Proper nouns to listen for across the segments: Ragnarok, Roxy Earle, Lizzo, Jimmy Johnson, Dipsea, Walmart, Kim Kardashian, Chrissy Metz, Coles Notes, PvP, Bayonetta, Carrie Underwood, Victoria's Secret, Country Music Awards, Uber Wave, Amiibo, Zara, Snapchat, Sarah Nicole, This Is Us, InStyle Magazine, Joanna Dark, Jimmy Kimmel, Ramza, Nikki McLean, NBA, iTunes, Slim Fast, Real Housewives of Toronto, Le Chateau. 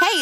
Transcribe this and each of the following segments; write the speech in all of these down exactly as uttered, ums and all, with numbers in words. Hey,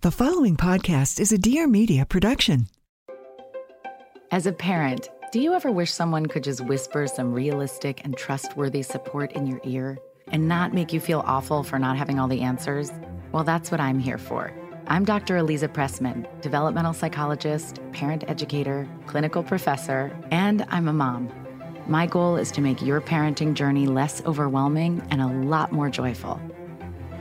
The following podcast is a Dear Media production. As a parent, do you ever wish someone could just whisper some realistic and trustworthy support in your ear and not make you feel awful for not having all the answers? Well, that's what I'm here for. I'm Doctor Aliza Pressman, developmental psychologist, parent educator, clinical professor, and I'm a mom. My goal is to make your parenting journey less overwhelming and a lot more joyful.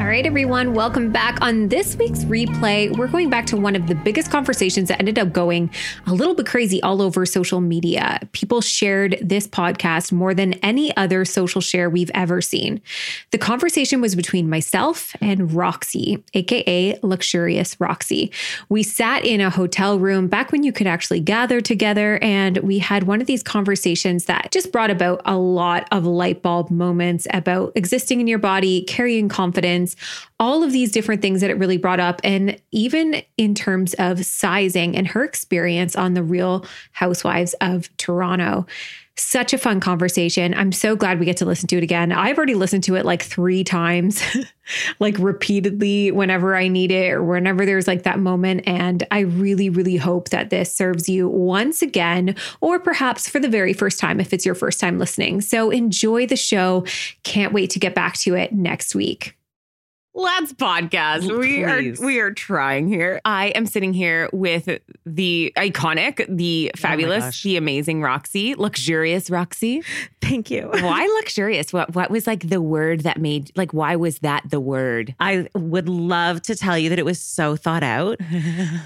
All right, everyone, welcome back. On this week's replay, we're going back to one of the biggest conversations that ended up going a little bit crazy all over social media. People shared this podcast more than any other social share we've ever seen. The conversation was between myself and Roxy, aka Luxurious Roxy. We sat in a hotel room back when you could actually gather together, and we had one of these conversations that just brought about a lot of light bulb moments about existing in your body, carrying confidence, all of these different things that it really brought up. And even in terms of sizing and her experience on the Real Housewives of Toronto. Such a fun conversation. I'm so glad we get to listen to it again. I've already listened to it like three times, like repeatedly whenever I need it or whenever there's like that moment. And I really, really hope that this serves you once again, or perhaps for the very first time if it's your first time listening. So enjoy the show. Can't wait to get back to it next week. Let's podcast. We Please. are we are trying here. I am sitting here with the iconic, the fabulous, oh the amazing Roxy, Luxurious Roxy. Thank you. Why luxurious? What what was like the word that made, like, why was that the word? I would love to tell you that it was so thought out.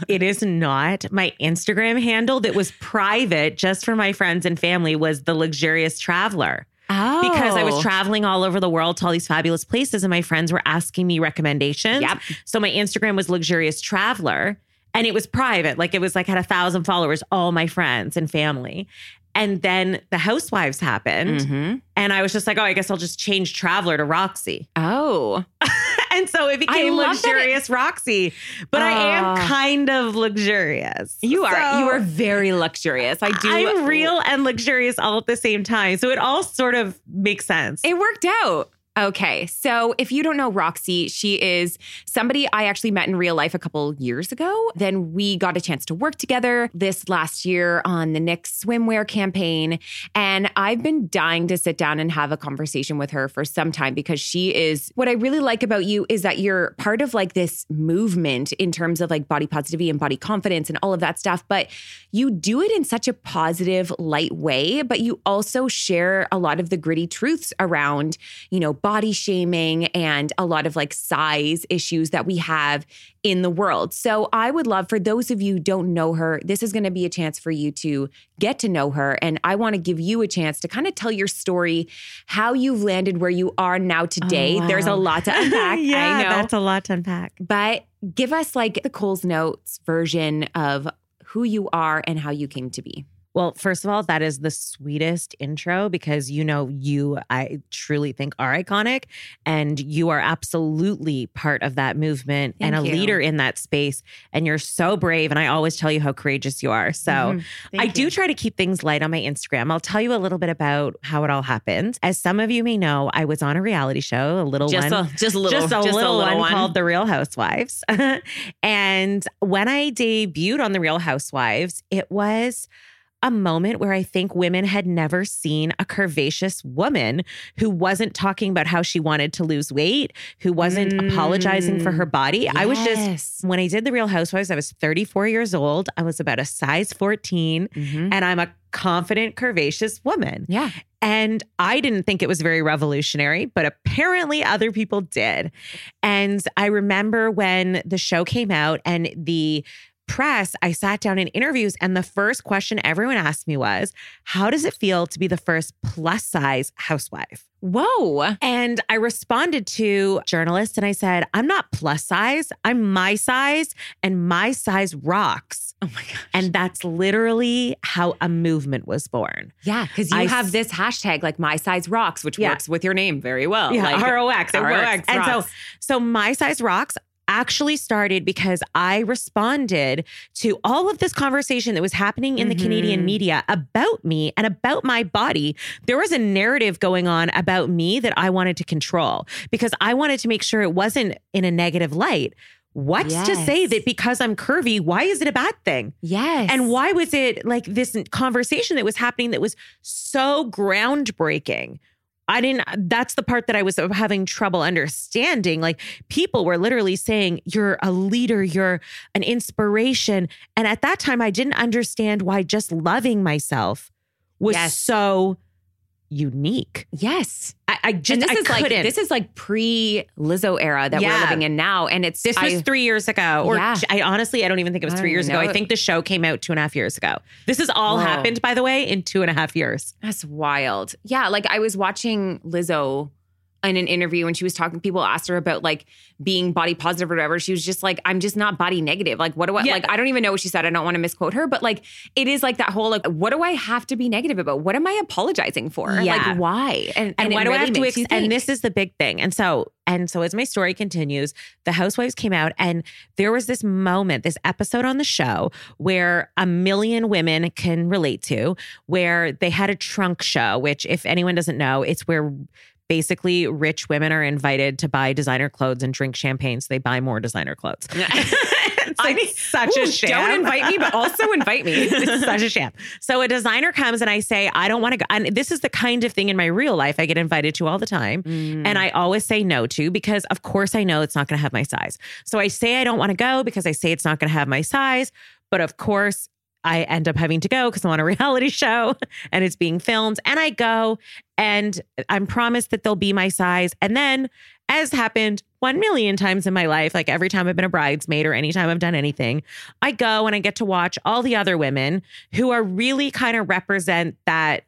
It is not. My Instagram handle that was private just for my friends and family was the Luxurious Traveler. Oh. Because I was traveling all over the world to all these fabulous places and my friends were asking me recommendations. Yep. So my Instagram was Luxurious Traveler and it was private. Like it was like had a thousand followers, all my friends and family. And then the Housewives happened. Mm-hmm. And I was just like, oh, I guess I'll just change Traveler to Roxy. Oh. And so it became Luxurious it, Roxy. But uh, I am kind of luxurious. You are. So, you are very luxurious. I do. I'm real and luxurious all at the same time. So it all sort of makes sense. It worked out. Okay, so if you don't know Roxy, she is somebody I actually met in real life a couple years ago. Then we got a chance to work together this last year on the N Y X swimwear campaign. And I've been dying to sit down and have a conversation with her for some time because she is, what I really like about you is that you're part of like this movement in terms of like body positivity and body confidence and all of that stuff. But you do it in such a positive, light way, but you also share a lot of the gritty truths around, you know, body shaming and a lot of like size issues that we have in the world. So I would love, for those of you who don't know her, this is going to be a chance for you to get to know her. And I want to give you a chance to kind of tell your story, how you've landed where you are now today. Oh, wow. There's a lot to unpack. Yeah, I know. That's a lot to unpack. But give us like the Coles Notes version of who you are and how you came to be. Well, first of all, that is the sweetest intro because, you know, you, I truly think are iconic and you are absolutely part of that movement Thank and you. a leader in that space. And you're so brave. And I always tell you how courageous you are. So mm-hmm. I you. do try to keep things light on my Instagram. I'll tell you a little bit about how it all happened. As some of you may know, I was on a reality show, a little just one, a, just, a little, just, a, just little a little one, one. called The Real Housewives. And when I debuted on The Real Housewives, it was a moment where I think women had never seen a curvaceous woman who wasn't talking about how she wanted to lose weight, who wasn't mm. apologizing for her body. Yes. I was just, when I did The Real Housewives, I was thirty-four years old. I was about a size fourteen mm-hmm. and I'm a confident, curvaceous woman. Yeah. And I didn't think it was very revolutionary, but apparently other people did. And I remember when the show came out and the press, I sat down in interviews and the first question everyone asked me was, how does it feel to be the first plus size housewife? Whoa. And I responded to journalists and I said, I'm not plus size, I'm my size and my size rocks. Oh my gosh. And that's literally how a movement was born. Yeah, because you I, have this hashtag like my size rocks, which yeah. works with your name very well. Yeah, like, R O X, it works. And so, so my size rocks actually started because I responded to all of this conversation that was happening in mm-hmm. the Canadian media about me and about my body. There was a narrative going on about me that I wanted to control because I wanted to make sure it wasn't in a negative light. What's yes. to say that because I'm curvy, why is it a bad thing? Yes. And why was it like this conversation that was happening that was so groundbreaking? I didn't, that's the part that I was having trouble understanding. Like people were literally saying, you're a leader, you're an inspiration. And at that time, I didn't understand why just loving myself was yes. so unique. Yes. I, I just, and this I is couldn't. Like, this is like pre Lizzo era that yeah. we're living in now. And it's, this I, was three years ago or yeah. I honestly, I don't even think it was three years know. ago. I think the show came out two and a half years ago. This has all Whoa. happened, by the way, in two and a half years. That's wild. Yeah. Like I was watching Lizzo in an interview when she was talking, people asked her about like being body positive or whatever. She was just like, I'm just not body negative. Like, what do I, yeah. like, I don't even know what she said. I don't want to misquote her, but like, it is like that whole, like, what do I have to be negative about? What am I apologizing for? Yeah. Like, why? And, and, and why do really I have to, ex- and this is the big thing. And so, and so as my story continues, the Housewives came out and there was this moment, this episode on the show where a million women can relate to, where they had a trunk show, which if anyone doesn't know, it's where basically rich women are invited to buy designer clothes and drink champagne. So they buy more designer clothes. It's like I, such ooh, a sham. Don't invite me, but also invite me. It's such a sham. So a designer comes and I say, I don't want to go. And this is the kind of thing in my real life I get invited to all the time. Mm. And I always say no to, because of course I know it's not going to have my size. So I say, I don't want to go because I say it's not going to have my size, but of course I end up having to go because I'm on a reality show and it's being filmed, and I go and I'm promised that they'll be my size. And then, as happened one million times in my life, like every time I've been a bridesmaid or anytime I've done anything, I go and I get to watch all the other women who are really kind of represent that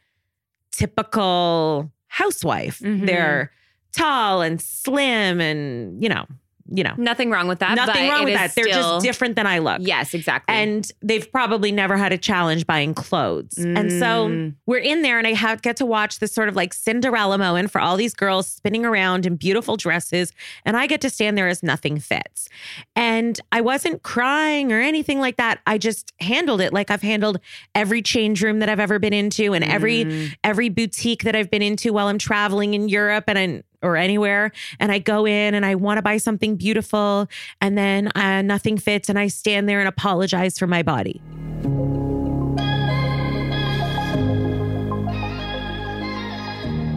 typical housewife. Mm-hmm. They're tall and slim and, you know, you know, nothing wrong with that. Nothing wrong with that. They're just different than I look. Yes, exactly. And they've probably never had a challenge buying clothes. Mm. And so we're in there and I have, get to watch this sort of like Cinderella moment for all these girls spinning around in beautiful dresses. And I get to stand there as nothing fits. And I wasn't crying or anything like that. I just handled it like I've handled every change room that I've ever been into and mm. every, every boutique that I've been into while I'm traveling in Europe and in or anywhere. And I go in and I want to buy something beautiful and then uh, nothing fits. And I stand there and apologize for my body.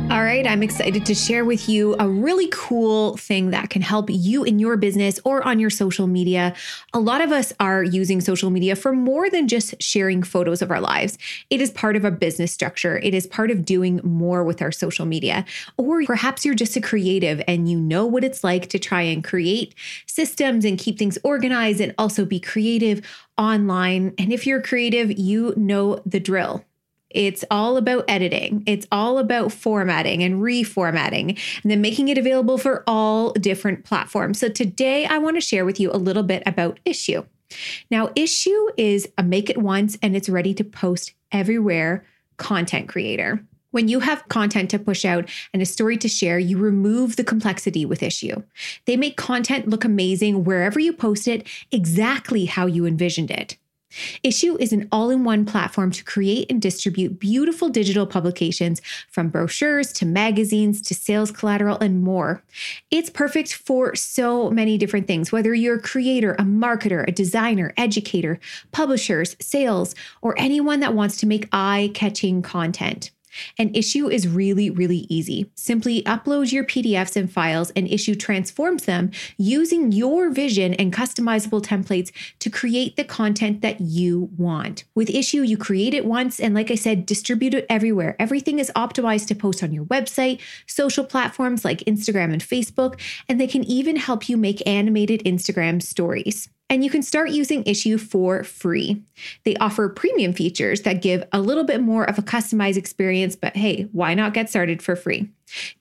All right, I'm excited to share with you a really cool thing that can help you in your business or on your social media. A lot of us are using social media for more than just sharing photos of our lives. It is part of a business structure. It is part of doing more with our social media. Or perhaps you're just a creative and you know what it's like to try and create systems and keep things organized and also be creative online. And if you're creative, you know the drill. It's all about editing. It's all about formatting and reformatting and then making it available for all different platforms. So today I want to share with you a little bit about Issuu. Now, Issuu is a make it once and it's ready to post everywhere content creator. When you have content to push out and a story to share, you remove the complexity with Issuu. They make content look amazing wherever you post it, exactly how you envisioned it. Issuu is an all-in-one platform to create and distribute beautiful digital publications, from brochures to magazines to sales collateral and more. It's perfect for so many different things, whether you're a creator, a marketer, a designer, educator, publishers, sales, or anyone that wants to make eye-catching content. And Issuu is really, really easy. Simply upload your P D Fs and files, and Issuu transforms them using your vision and customizable templates to create the content that you want. With Issuu, you create it once and, like I said, distribute it everywhere. Everything is optimized to post on your website, social platforms like Instagram and Facebook, and they can even help you make animated Instagram stories. And you can start using Issuu for free. They offer premium features that give a little bit more of a customized experience, but hey, why not get started for free?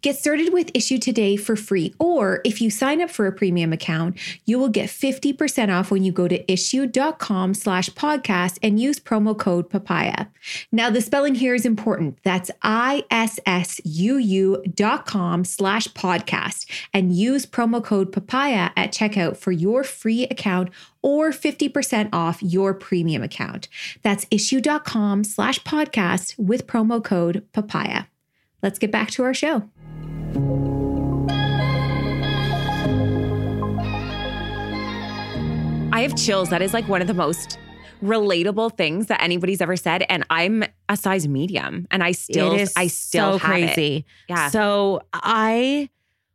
Get started with Issuu today for free, or if you sign up for a premium account, you will get fifty percent off when you go to issuu.com slash podcast and use promo code papaya. Now, the spelling here is important. That's I-S-S-U-U dot com slash podcast and use promo code papaya at checkout for your free account or fifty percent off your premium account. That's issuu.com slash podcast with promo code papaya. Let's get back to our show. I have chills. That is like one of the most relatable things that anybody's ever said. And I'm a size medium and I still, it is I still so have crazy. It. Yeah. So I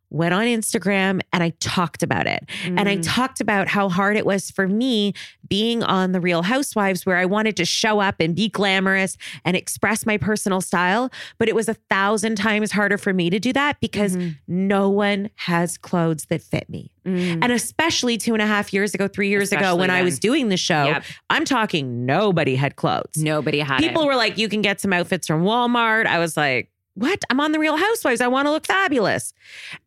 went on Instagram and I talked about it. Mm. And I talked about how hard it was for me being on The Real Housewives, where I wanted to show up and be glamorous and express my personal style. But it was a thousand times harder for me to do that because mm-hmm. no one has clothes that fit me. Mm. And especially two and a half years ago, three years especially ago when then. I was doing the show, yep. I'm talking nobody had clothes. Nobody had People it. Were like, you can get some outfits from Walmart. I was like, what? I'm on The Real Housewives. I want to look fabulous.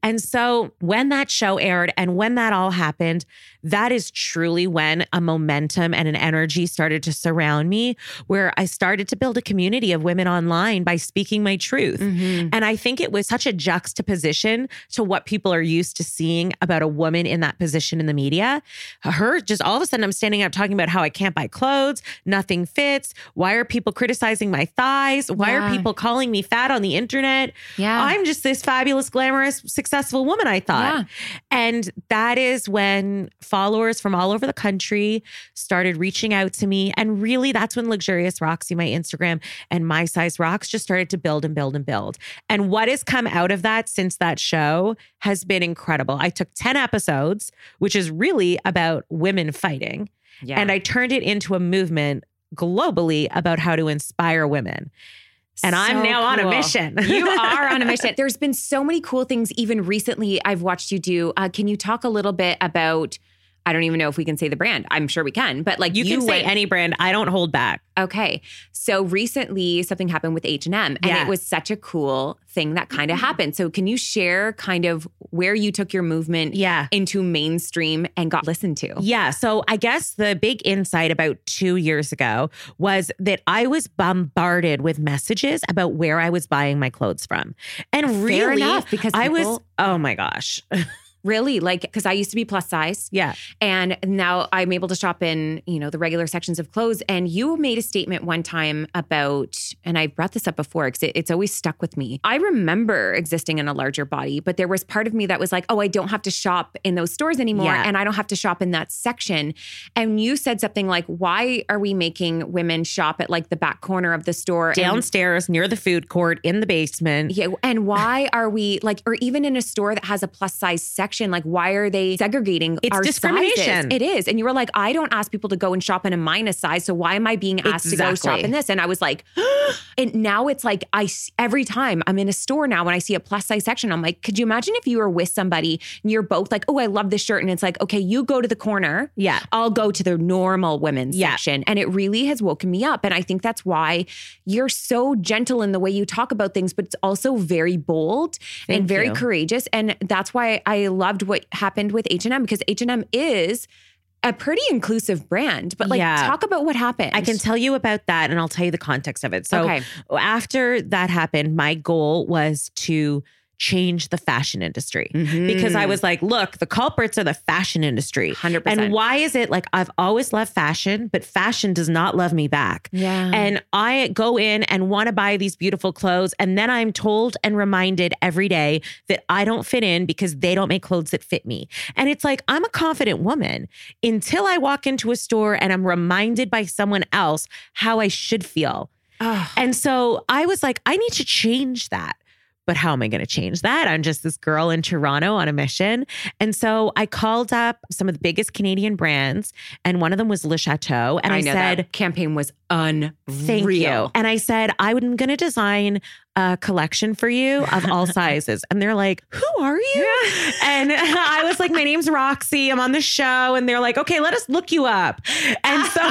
And so when that show aired and when that all happened, that is truly when a momentum and an energy started to surround me, where I started to build a community of women online by speaking my truth. Mm-hmm. And I think it was such a juxtaposition to what people are used to seeing about a woman in that position in the media. Her just all of a sudden, I'm standing up talking about how I can't buy clothes. Nothing fits. Why are people criticizing my thighs? Why yeah. are people calling me fat on the internet? Yeah. I'm just this fabulous, glamorous, successful woman, I thought. Yeah. And that is when followers from all over the country started reaching out to me. And really, that's when Luxurious Roxy, my Instagram, and My Size Rocks just started to build and build and build. And what has come out of that since that show has been incredible. I took ten episodes, which is really about women fighting. Yeah. And I turned it into a movement globally about how to inspire women. And so I'm now cool. on a mission. You are on a mission. There's been so many cool things. Even recently, I've watched you do. Uh, can you talk a little bit about, I don't even know if we can say the brand. I'm sure we can, but like you, you can went, say any brand. I don't hold back. Okay. So recently something happened with H and M and yeah. it was such a cool thing that kind of mm-hmm. happened. So can you share kind of where you took your movement yeah. into mainstream and got listened to? Yeah. So I guess the big insight about two years ago was that I was bombarded with messages about where I was buying my clothes from. And Fair really, enough, because people- I was, oh my gosh. Really? Like, because I used to be plus size. Yeah. And now I'm able to shop in, you know, the regular sections of clothes. And you made a statement one time about, and I brought this up before because it, it's always stuck with me. I remember existing in a larger body, but there was part of me that was like, oh, I don't have to shop in those stores anymore. Yeah. And I don't have to shop in that section. And you said something like, why are we making women shop at like the back corner of the store? Downstairs, and, near the food court, in the basement. Yeah. And why are we like, or even in a store that has a plus size section. Like, why are they segregating it's our discrimination. Sizes? It is. And you were like, I don't ask people to go and shop in a minus size. So why am I being asked exactly. to go shop in this? And I was like, and now it's like, I every time I'm in a store now, when I see a plus size section, I'm like, could you imagine if you were with somebody and you're both like, oh, I love this shirt. And it's like, okay, you go to the corner. Yeah. I'll go to the normal women's yeah. section. And it really has woken me up. And I think that's why you're so gentle in the way you talk about things, but it's also very bold Thank and very you. Courageous. And that's why I loved what happened with H and M, because H and M is a pretty inclusive brand, but like yeah. talk about what happened. I can tell you about that and I'll tell you the context of it. So okay. after that happened, my goal was to change the fashion industry mm-hmm. because I was like, look, the culprits are the fashion industry. one hundred percent. And why is it like, I've always loved fashion, but fashion does not love me back. Yeah. And I go in and want to buy these beautiful clothes. And then I'm told and reminded every day that I don't fit in because they don't make clothes that fit me. And it's like, I'm a confident woman until I walk into a store and I'm reminded by someone else how I should feel. Oh. And so I was like, I need to change that. But how am I going to change that? I'm just this girl in Toronto on a mission. And so I called up some of the biggest Canadian brands, and one of them was Le Chateau. And I, I know said, that campaign was unreal. Thank you. And I said, I'm going to design a collection for you of all sizes. And they're like, who are you? Yeah. And I was like, my name's Roxy. I'm on the show. And they're like, okay, let us look you up. And so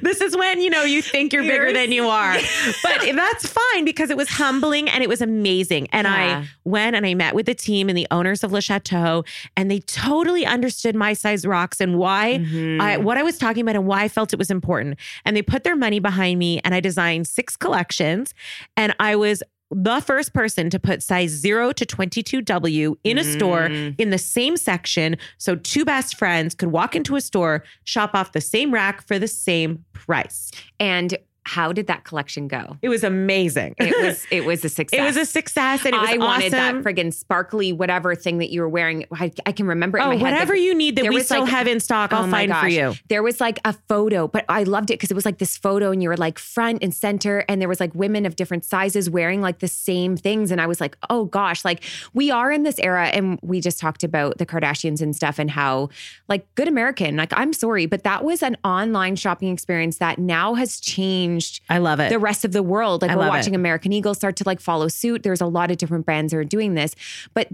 this is when, you know, you think you're bigger than you are, but that's fine because it was humbling and it was amazing. And yeah. I went and I met with the team and the owners of Le Chateau, and they totally understood my size rocks and why mm-hmm. I, what I was talking about and why I felt it was important. And they put their money behind me, and I designed six collections, and I was the first person to put size zero to twenty-two W in a mm. store in the same section. So two best friends could walk into a store, shop off the same rack for the same price. And how did that collection go? It was amazing. It was it was a success. It was a success, and it was I awesome. wanted that friggin' sparkly whatever thing that you were wearing. I, I can remember it in oh, my head. Oh, whatever you need that we still like, have in stock, I'll oh find gosh. for you. There was like a photo, but I loved it because it was like this photo and you were like front and center, and there was like women of different sizes wearing like the same things. And I was like, oh gosh, like we are in this era, and we just talked about the Kardashians and stuff and how like Good American, like I'm sorry, but that was an online shopping experience that now has changed. I love it. The rest of the world. Like we're watching it. American Eagle start to like follow suit. There's a lot of different brands that are doing this. But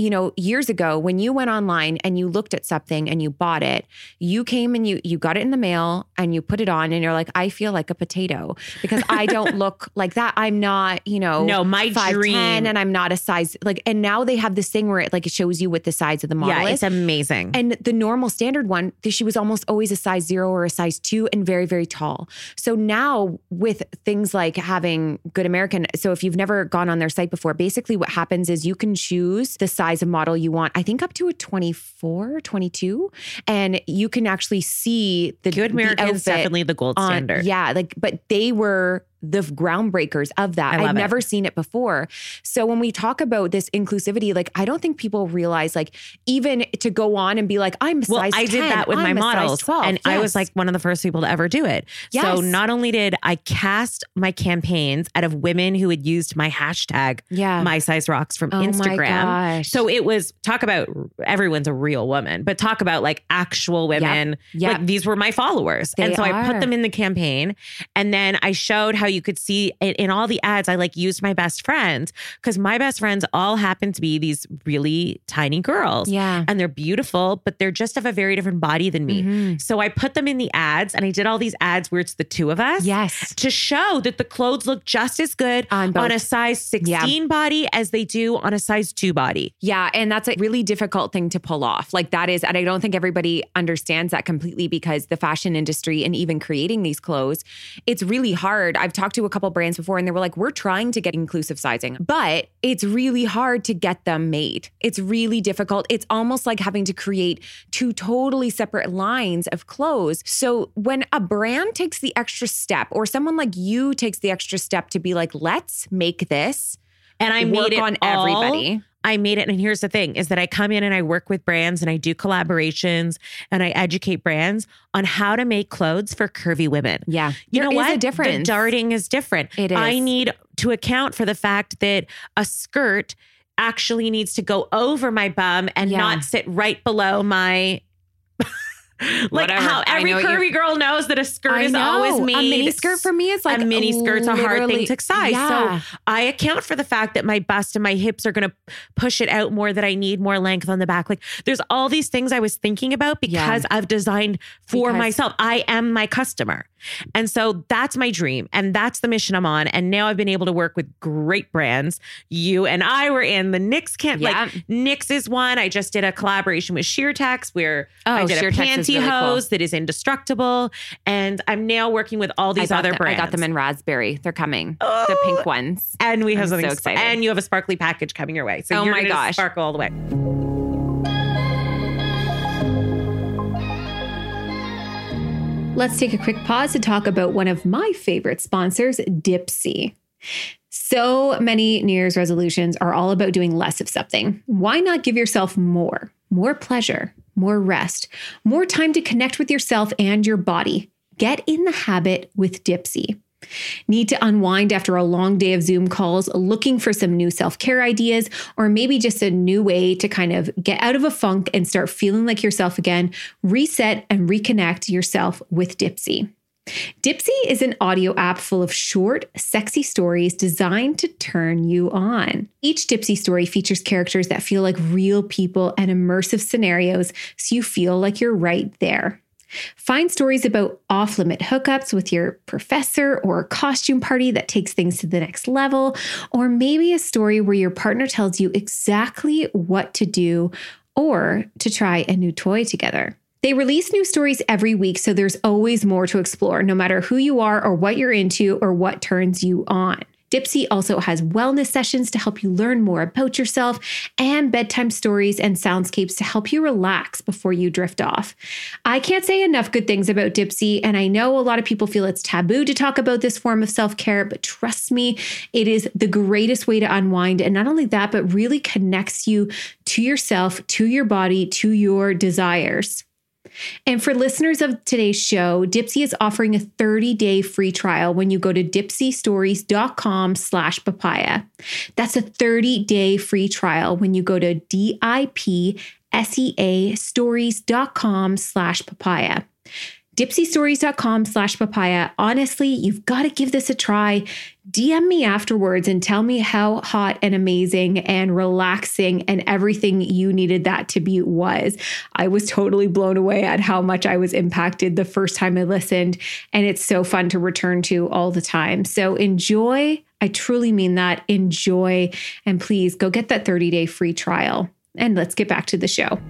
you know, years ago when you went online and you looked at something and you bought it, you came and you you got it in the mail and you put it on and you're like, I feel like a potato because I don't look like that. I'm not, you know, no, my dream, and I'm not a size like. And now they have this thing where it like it shows you what the size of the model yeah, is. It's amazing. And the normal standard one, she was almost always a size zero or a size two and very very tall. So now with things like having Good American, so if you've never gone on their site before, basically what happens is you can choose the size of model you want, I think up to a twenty-four, twenty-two. And you can actually see the Good American is definitely the gold on, standard. Yeah. Like, but they were the groundbreakers of that. I've never it. seen it before. So when we talk about this inclusivity, like, I don't think people realize, like, even to go on and be like, I'm a well, size I ten, did that with I'm my models. And yes. I was like one of the first people to ever do it. Yes. So not only did I cast my campaigns out of women who had used my hashtag, yeah. my size rocks from oh Instagram. So it was, talk about everyone's a real woman, but talk about like actual women. Yep. Yep. Like these were my followers. They and so are. I put them in the campaign, and then I showed how you could see in, in all the ads, I like used my best friends because my best friends all happen to be these really tiny girls. Yeah. And they're beautiful, but they're just of a very different body than me. Mm-hmm. So I put them in the ads, and I did all these ads where it's the two of us. Yes. To show that the clothes look just as good on, on a size sixteen yeah. body as they do on a size two body. Yeah. And that's a really difficult thing to pull off. Like that is, and I don't think everybody understands that completely because the fashion industry and even creating these clothes, it's really hard. I've talked to a couple brands before and they were like, we're trying to get inclusive sizing, but it's really hard to get them made. It's really difficult. It's almost like having to create two totally separate lines of clothes. So when a brand takes the extra step, or someone like you takes the extra step to be like, let's make this and I made it on all- everybody. I made it. And here's the thing is that I come in and I work with brands and I do collaborations and I educate brands on how to make clothes for curvy women. Yeah. You there know what? The darting is different. It is. I need to account for the fact that a skirt actually needs to go over my bum and yeah. not sit right below my... Like Whatever. how every curvy girl knows that a skirt is always made. A mini skirt for me is like a mini skirt's a hard thing to size. Yeah. So I account for the fact that my bust and my hips are going to push it out more, that I need more length on the back. Like there's all these things I was thinking about because yeah. I've designed for because. myself. I am my customer. And so that's my dream. And that's the mission I'm on. And now I've been able to work with great brands. You and I were in the NYX camp. Yeah. Like NYX is one. I just did a collaboration with Sheertex where oh, I did Sheertex a panty really hose cool. that is indestructible. And I'm now working with all these other them, brands. I got them in raspberry. They're coming. Oh, the pink ones. And we have I'm something so exciting. And you have a sparkly package coming your way. So oh you're my gosh. Sparkle all the way. Let's take a quick pause to talk about one of my favorite sponsors, Dipsea. So many New Year's resolutions are all about doing less of something. Why not give yourself more? More pleasure, more rest, more time to connect with yourself and your body. Get in the habit with Dipsea. Need to unwind after a long day of Zoom calls, looking for some new self-care ideas, or maybe just a new way to kind of get out of a funk and start feeling like yourself again? Reset and reconnect yourself with Dipsea. Dipsea is an audio app full of short, sexy stories designed to turn you on. Each Dipsea story features characters that feel like real people and immersive scenarios, so you feel like you're right there. Find stories about off-limit hookups with your professor or a costume party that takes things to the next level, or maybe a story where your partner tells you exactly what to do or to try a new toy together. They release new stories every week, so there's always more to explore, no matter who you are or what you're into or what turns you on. Dipsea also has wellness sessions to help you learn more about yourself and bedtime stories and soundscapes to help you relax before you drift off. I can't say enough good things about Dipsea, and I know a lot of people feel it's taboo to talk about this form of self-care, but trust me, it is the greatest way to unwind. And not only that, but really connects you to yourself, to your body, to your desires. And for listeners of today's show, Dipsea is offering a thirty-day free trial when you go to dipsea stories dot com slash papaya. That's a thirty-day free trial when you go to D-I-P-S-E-A stories.com slash papaya. Dipsea stories dot com slash papaya. Honestly, you've got to give this a try. D M me afterwards and tell me how hot and amazing and relaxing and everything you needed that to be was. I was totally blown away at how much I was impacted the first time I listened, and it's so fun to return to all the time. So enjoy. I truly mean that. Enjoy. And please go get that thirty-day free trial. And let's get back to the show.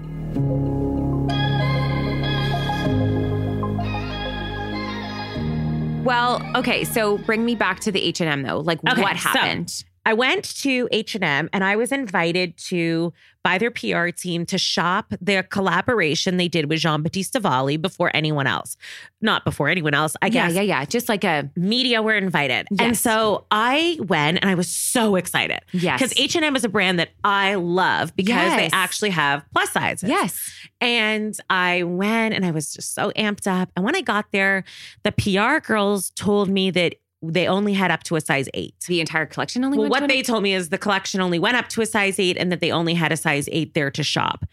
Well, okay, so bring me back to the H and M though. Like okay, what happened? So I went to H and M and I was invited to, by their P R team, to shop their collaboration they did with Giambattista Valli before anyone else. Not before anyone else, I guess. Yeah, yeah, yeah. Just like a... Media were invited. Yes. And so I went and I was so excited. Yes. Because H and M is a brand that I love because yes. they actually have plus sizes. Yes. And I went and I was just so amped up. And when I got there, the P R girls told me that they only had up to a size eight. The entire collection only well, went what to what they told me is the collection only went up to a size eight and that they only had a size eight there to shop.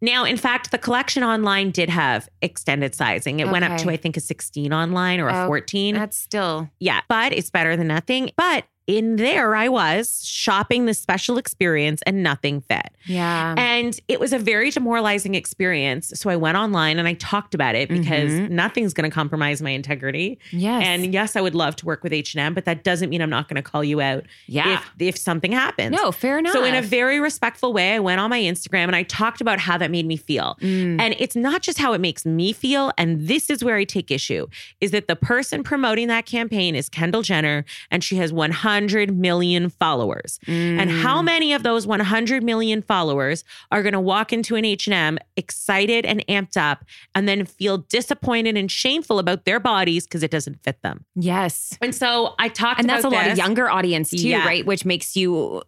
Now, in fact, the collection online did have extended sizing. It okay. went up to, I think, a sixteen online or a oh, fourteen. That's still... Yeah, but it's better than nothing. But in there, I was shopping this special experience and nothing fit. Yeah. And it was a very demoralizing experience. So I went online and I talked about it because mm-hmm. nothing's going to compromise my integrity. Yes. And yes, I would love to work with H and M, but that doesn't mean I'm not going to call you out yeah. if, if something happens. No, fair enough. So in a very respectful way, I went on my Instagram and I talked about how that made me feel. Mm. And it's not just how it makes me feel. And this is where I take issue, is that the person promoting that campaign is Kendall Jenner, and she has one hundred million followers. Mm. And how many of those one hundred million followers are going to walk into an H and M excited and amped up and then feel disappointed and shameful about their bodies because it doesn't fit them? Yes. And so I talked and about this. And that's a lot of younger audience too, yeah. right? Which makes you,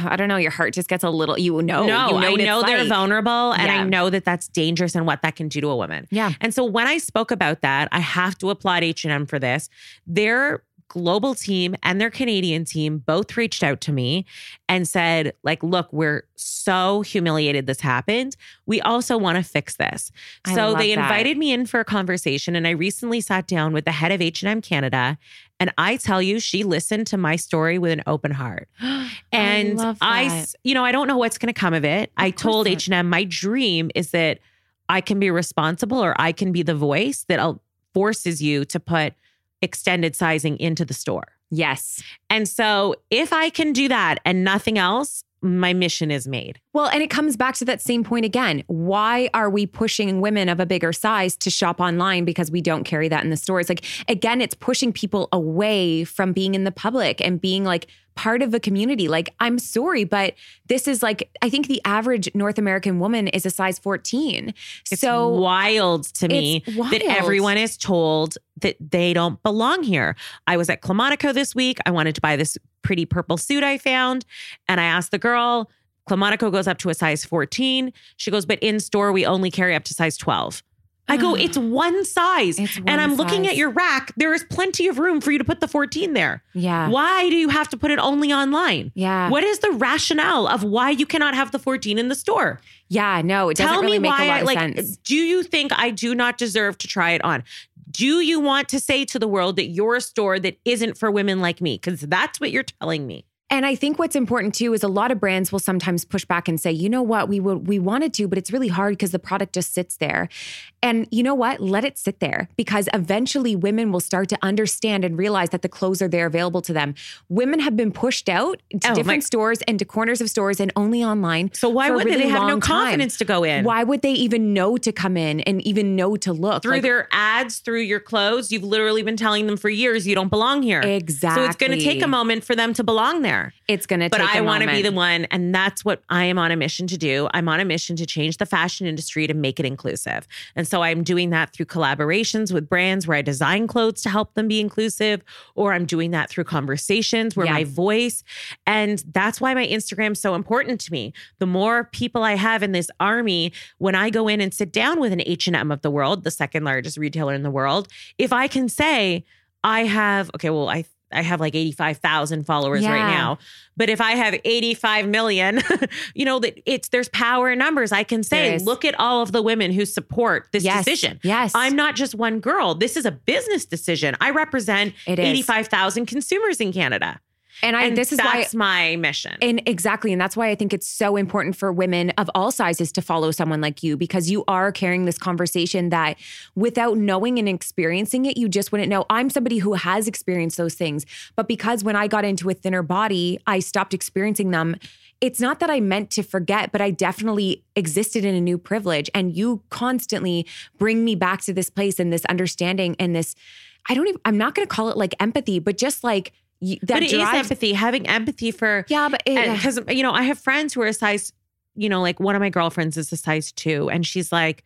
I don't know, your heart just gets a little, you know. No, you know I know they're like. vulnerable and yeah. I know that that's dangerous and what that can do to a woman. Yeah. And so when I spoke about that, I have to applaud H and M for this. They're global team and their Canadian team both reached out to me and said, like, look, we're so humiliated this happened. We also want to fix this. I so they that. invited me in for a conversation, and I recently sat down with the head of H and M Canada, and I tell you, she listened to my story with an open heart. And I, I you know, I don't know what's going to come of it. Of I told it. H and M, my dream is that I can be responsible, or I can be the voice that forces you to put extended sizing into the store. Yes. And so if I can do that and nothing else, my mission is made. Well, and it comes back to that same point again. Why are we pushing women of a bigger size to shop online because we don't carry that in the stores? Like, again, it's pushing people away from being in the public and being like part of a community. Like, I'm sorry, but this is like, I think the average North American woman is a size fourteen. It's so wild to me wild. that everyone is told that they don't belong here. I was at Clamonaco this week. I wanted to buy this pretty purple suit I found. And I asked the girl, Clamonaco goes up to a size fourteen. She goes, but in store, we only carry up to size twelve. I go, it's one size. It's one and I'm size. looking at your rack. There is plenty of room for you to put the fourteen there. Yeah. Why do you have to put it only online? Yeah. What is the rationale of why you cannot have the fourteen in the store? Yeah, no, it doesn't Tell really me make why, a lot of like, sense. Do you think I do not deserve to try it on? Do you want to say to the world that you're a store that isn't for women like me? Because that's what you're telling me. And I think what's important too is a lot of brands will sometimes push back and say, you know what, we would, we wanted to, but it's really hard because the product just sits there. And you know what, let it sit there, because eventually women will start to understand and realize that the clothes are there available to them. Women have been pushed out to oh, different my- stores and to corners of stores and only online. So why would really they have no confidence time. to go in? Why would they even know to come in and even know to look? Through like, their ads, through your clothes, you've literally been telling them for years, you don't belong here. Exactly. So it's going to take a moment for them to belong there. It's going to take a moment. But I want to be the one. And that's what I am on a mission to do. I'm on a mission to change the fashion industry to make it inclusive. And so I'm doing that through collaborations with brands where I design clothes to help them be inclusive, or I'm doing that through conversations where yeah. my voice. And that's why my Instagram is so important to me. The more people I have in this army, when I go in and sit down with an H and M of the world, the second largest retailer in the world, if I can say I have, okay, well, I I have like eighty-five thousand followers yeah. right now. But if I have eighty-five million, you know, that it's, there's power in numbers. I can say, look at all of the women who support this yes. decision. Yes. I'm not just one girl. This is a business decision. I represent eighty-five thousand consumers in Canada. And, I, and this is that's why, my mission. And exactly. And that's why I think it's so important for women of all sizes to follow someone like you, because you are carrying this conversation that without knowing and experiencing it, you just wouldn't know. I'm somebody who has experienced those things. But because when I got into a thinner body, I stopped experiencing them. It's not that I meant to forget, but I definitely existed in a new privilege. And you constantly bring me back to this place and this understanding and this, I don't even, I'm not going to call it like empathy, but just like, That but it drives. is empathy, having empathy for, yeah, but because, you know, I have friends who are a size, you know, like one of my girlfriends is a size two, and she's like,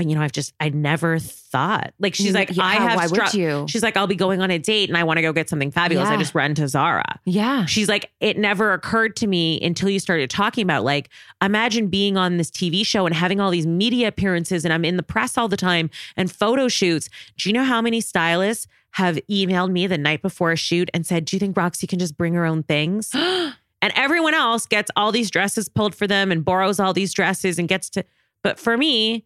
you know, I've just, I never thought like, she's like, yeah, I have, why stru- would you? She's like, I'll be going on a date and I want to go get something fabulous. Yeah. I just run to Zara. Yeah. She's like, it never occurred to me until you started talking about like, imagine being on this T V show and having all these media appearances and I'm in the press all the time and photo shoots. Do you know how many stylists have emailed me the night before a shoot and said, do you think Roxy can just bring her own things? And everyone else gets all these dresses pulled for them and borrows all these dresses and gets to, but for me,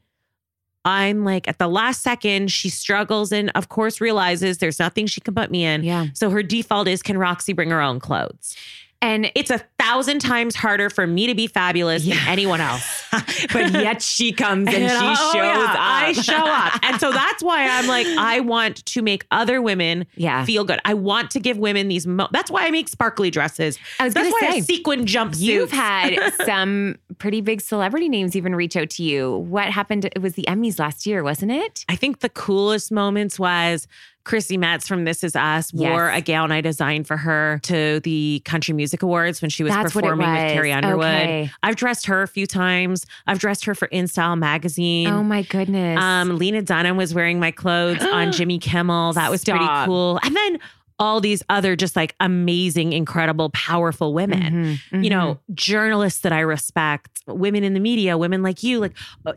I'm like at the last second, she struggles and of course realizes there's nothing she can put me in. Yeah. So her default is, can Roxy bring her own clothes? And it's a thousand times harder for me to be fabulous yeah. than anyone else. But yet she comes and, and she oh, shows yeah, up. I show up. And so that's why I'm like, I want to make other women yeah. feel good. I want to give women these, mo- that's why I make sparkly dresses. I was that's why say, I sequin jumpsuits. You've had some pretty big celebrity names even reach out to you. What happened? It was the Emmys last year, wasn't it? I think the coolest moments was Chrissy Metz from This Is Us wore yes. a gown I designed for her to the Country Music Awards when she was That's performing was. with Carrie Underwood. Okay. I've dressed her a few times. I've dressed her for InStyle Magazine. Oh my goodness. Um, Lena Dunham was wearing my clothes on Jimmy Kimmel. That was Stop. pretty cool. And then all these other just like amazing, incredible, powerful women, mm-hmm, mm-hmm. you know, journalists that I respect, women in the media, women like you, like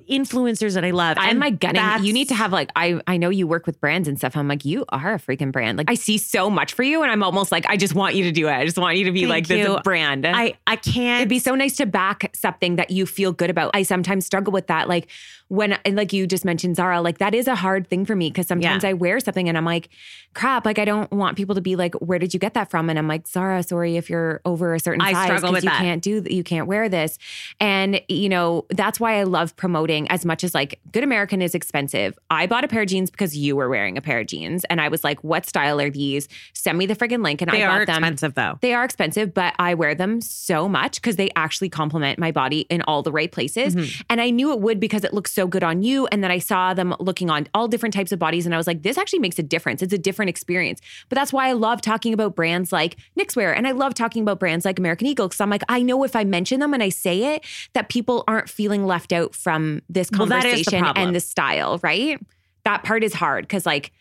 influencers that I love. I'm like getting, you need to have like, I, I know you work with brands and stuff. I'm like, you are a freaking brand. Like I see so much for you. And I'm almost like, I just want you to do it. I just want you to be like this brand. I, I can't. It'd be so nice to back something that you feel good about. I sometimes struggle with that. Like when, and like you just mentioned Zara, like that is a hard thing for me. Cause sometimes yeah. I wear something and I'm like, crap. Like I don't want people to be like, where did you get that from? And I'm like, Zara, sorry, if you're over a certain I size, struggle with you that. Can't do that. You can't wear this. And you know, that's why I love promoting as much as like Good American is expensive. I bought a pair of jeans because you were wearing a pair of jeans. And I was like, what style are these? Send me the friggin' link. And they I bought them. They are expensive though. They are expensive, but I wear them so much because they actually complement my body in all the right places. Mm-hmm. And I knew it would because it looks so good on you. And then I saw them looking on all different types of bodies. And I was like, this actually makes a difference. It's a different experience. But that's why I love talking about brands like N Y X Wear. And I love talking about brands like American Eagle. Cause I'm like, I know if I mention them and I say it, that people aren't feeling left out from this conversation well, and the style, right? That part is hard. Cause like,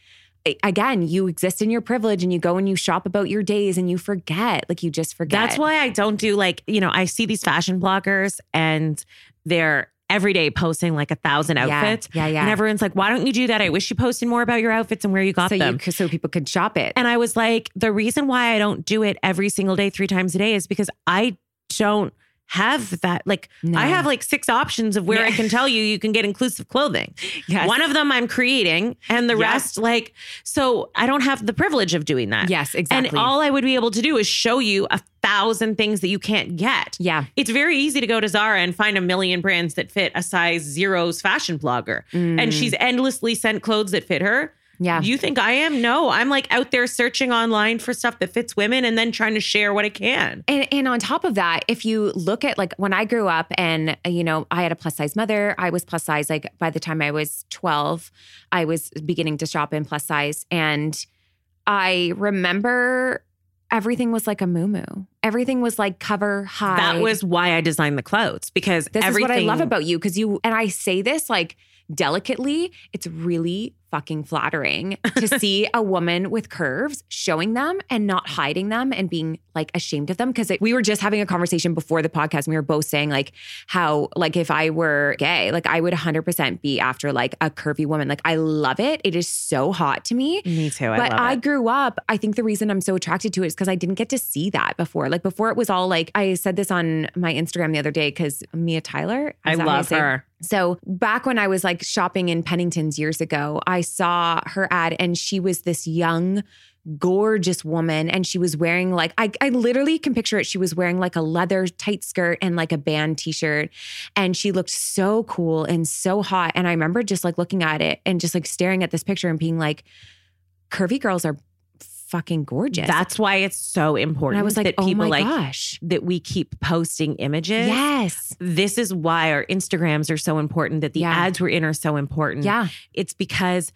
again, you exist in your privilege and you go and you shop about your days and you forget, like you just forget. That's why I don't do like, you know, I see these fashion bloggers and they're every day posting like a thousand outfits. Yeah, yeah, yeah. And everyone's like, why don't you do that? I wish you posted more about your outfits and where you got so them. You, so people could shop it. And I was like, the reason why I don't do it every single day, three times a day is because I don't have that. Like no. I have like six options of where yeah. I can tell you, you can get inclusive clothing. Yes. One of them I'm creating and the yes. rest like, so I don't have the privilege of doing that. Yes, exactly. And all I would be able to do is show you a thousand things that you can't get. Yeah. It's very easy to go to Zara and find a million brands that fit a size zero's fashion blogger. Mm. And she's endlessly sent clothes that fit her. Yeah. You think I am? No, I'm like out there searching online for stuff that fits women and then trying to share what I can. And, and on top of that, if you look at like when I grew up and, you know, I had a plus size mother, I was plus size. Like by the time I was twelve, I was beginning to shop in plus size. And I remember everything was like a muumuu. Everything was like cover high. That was why I designed the clothes because this everything- is what I love about you. Cause you, and I say this like delicately, it's really fucking flattering to see a woman with curves showing them and not hiding them and being like ashamed of them. Cause it, we were just having a conversation before the podcast and we were both saying like how, like if I were gay, like I would one hundred percent be after like a curvy woman. Like I love it. It is so hot to me. Me too. I but love I it. grew up, I think the reason I'm so attracted to it is cause I didn't get to see that before. Like before it was all like, I said this on my Instagram the other day cause Mia Tyler. I love her. So back when I was like shopping in Pennington's years ago, I saw her ad and she was this young, gorgeous woman. And she was wearing like, I, I literally can picture it. She was wearing like a leather tight skirt and like a band t-shirt. And she looked so cool and so hot. And I remember just like looking at it and just like staring at this picture and being like, curvy girls are fucking gorgeous. That's why it's so important. And I was like, that oh people my like gosh. That we keep posting images. Yes. This is why our Instagrams are so important, that the yeah. ads we're in are so important. Yeah. It's because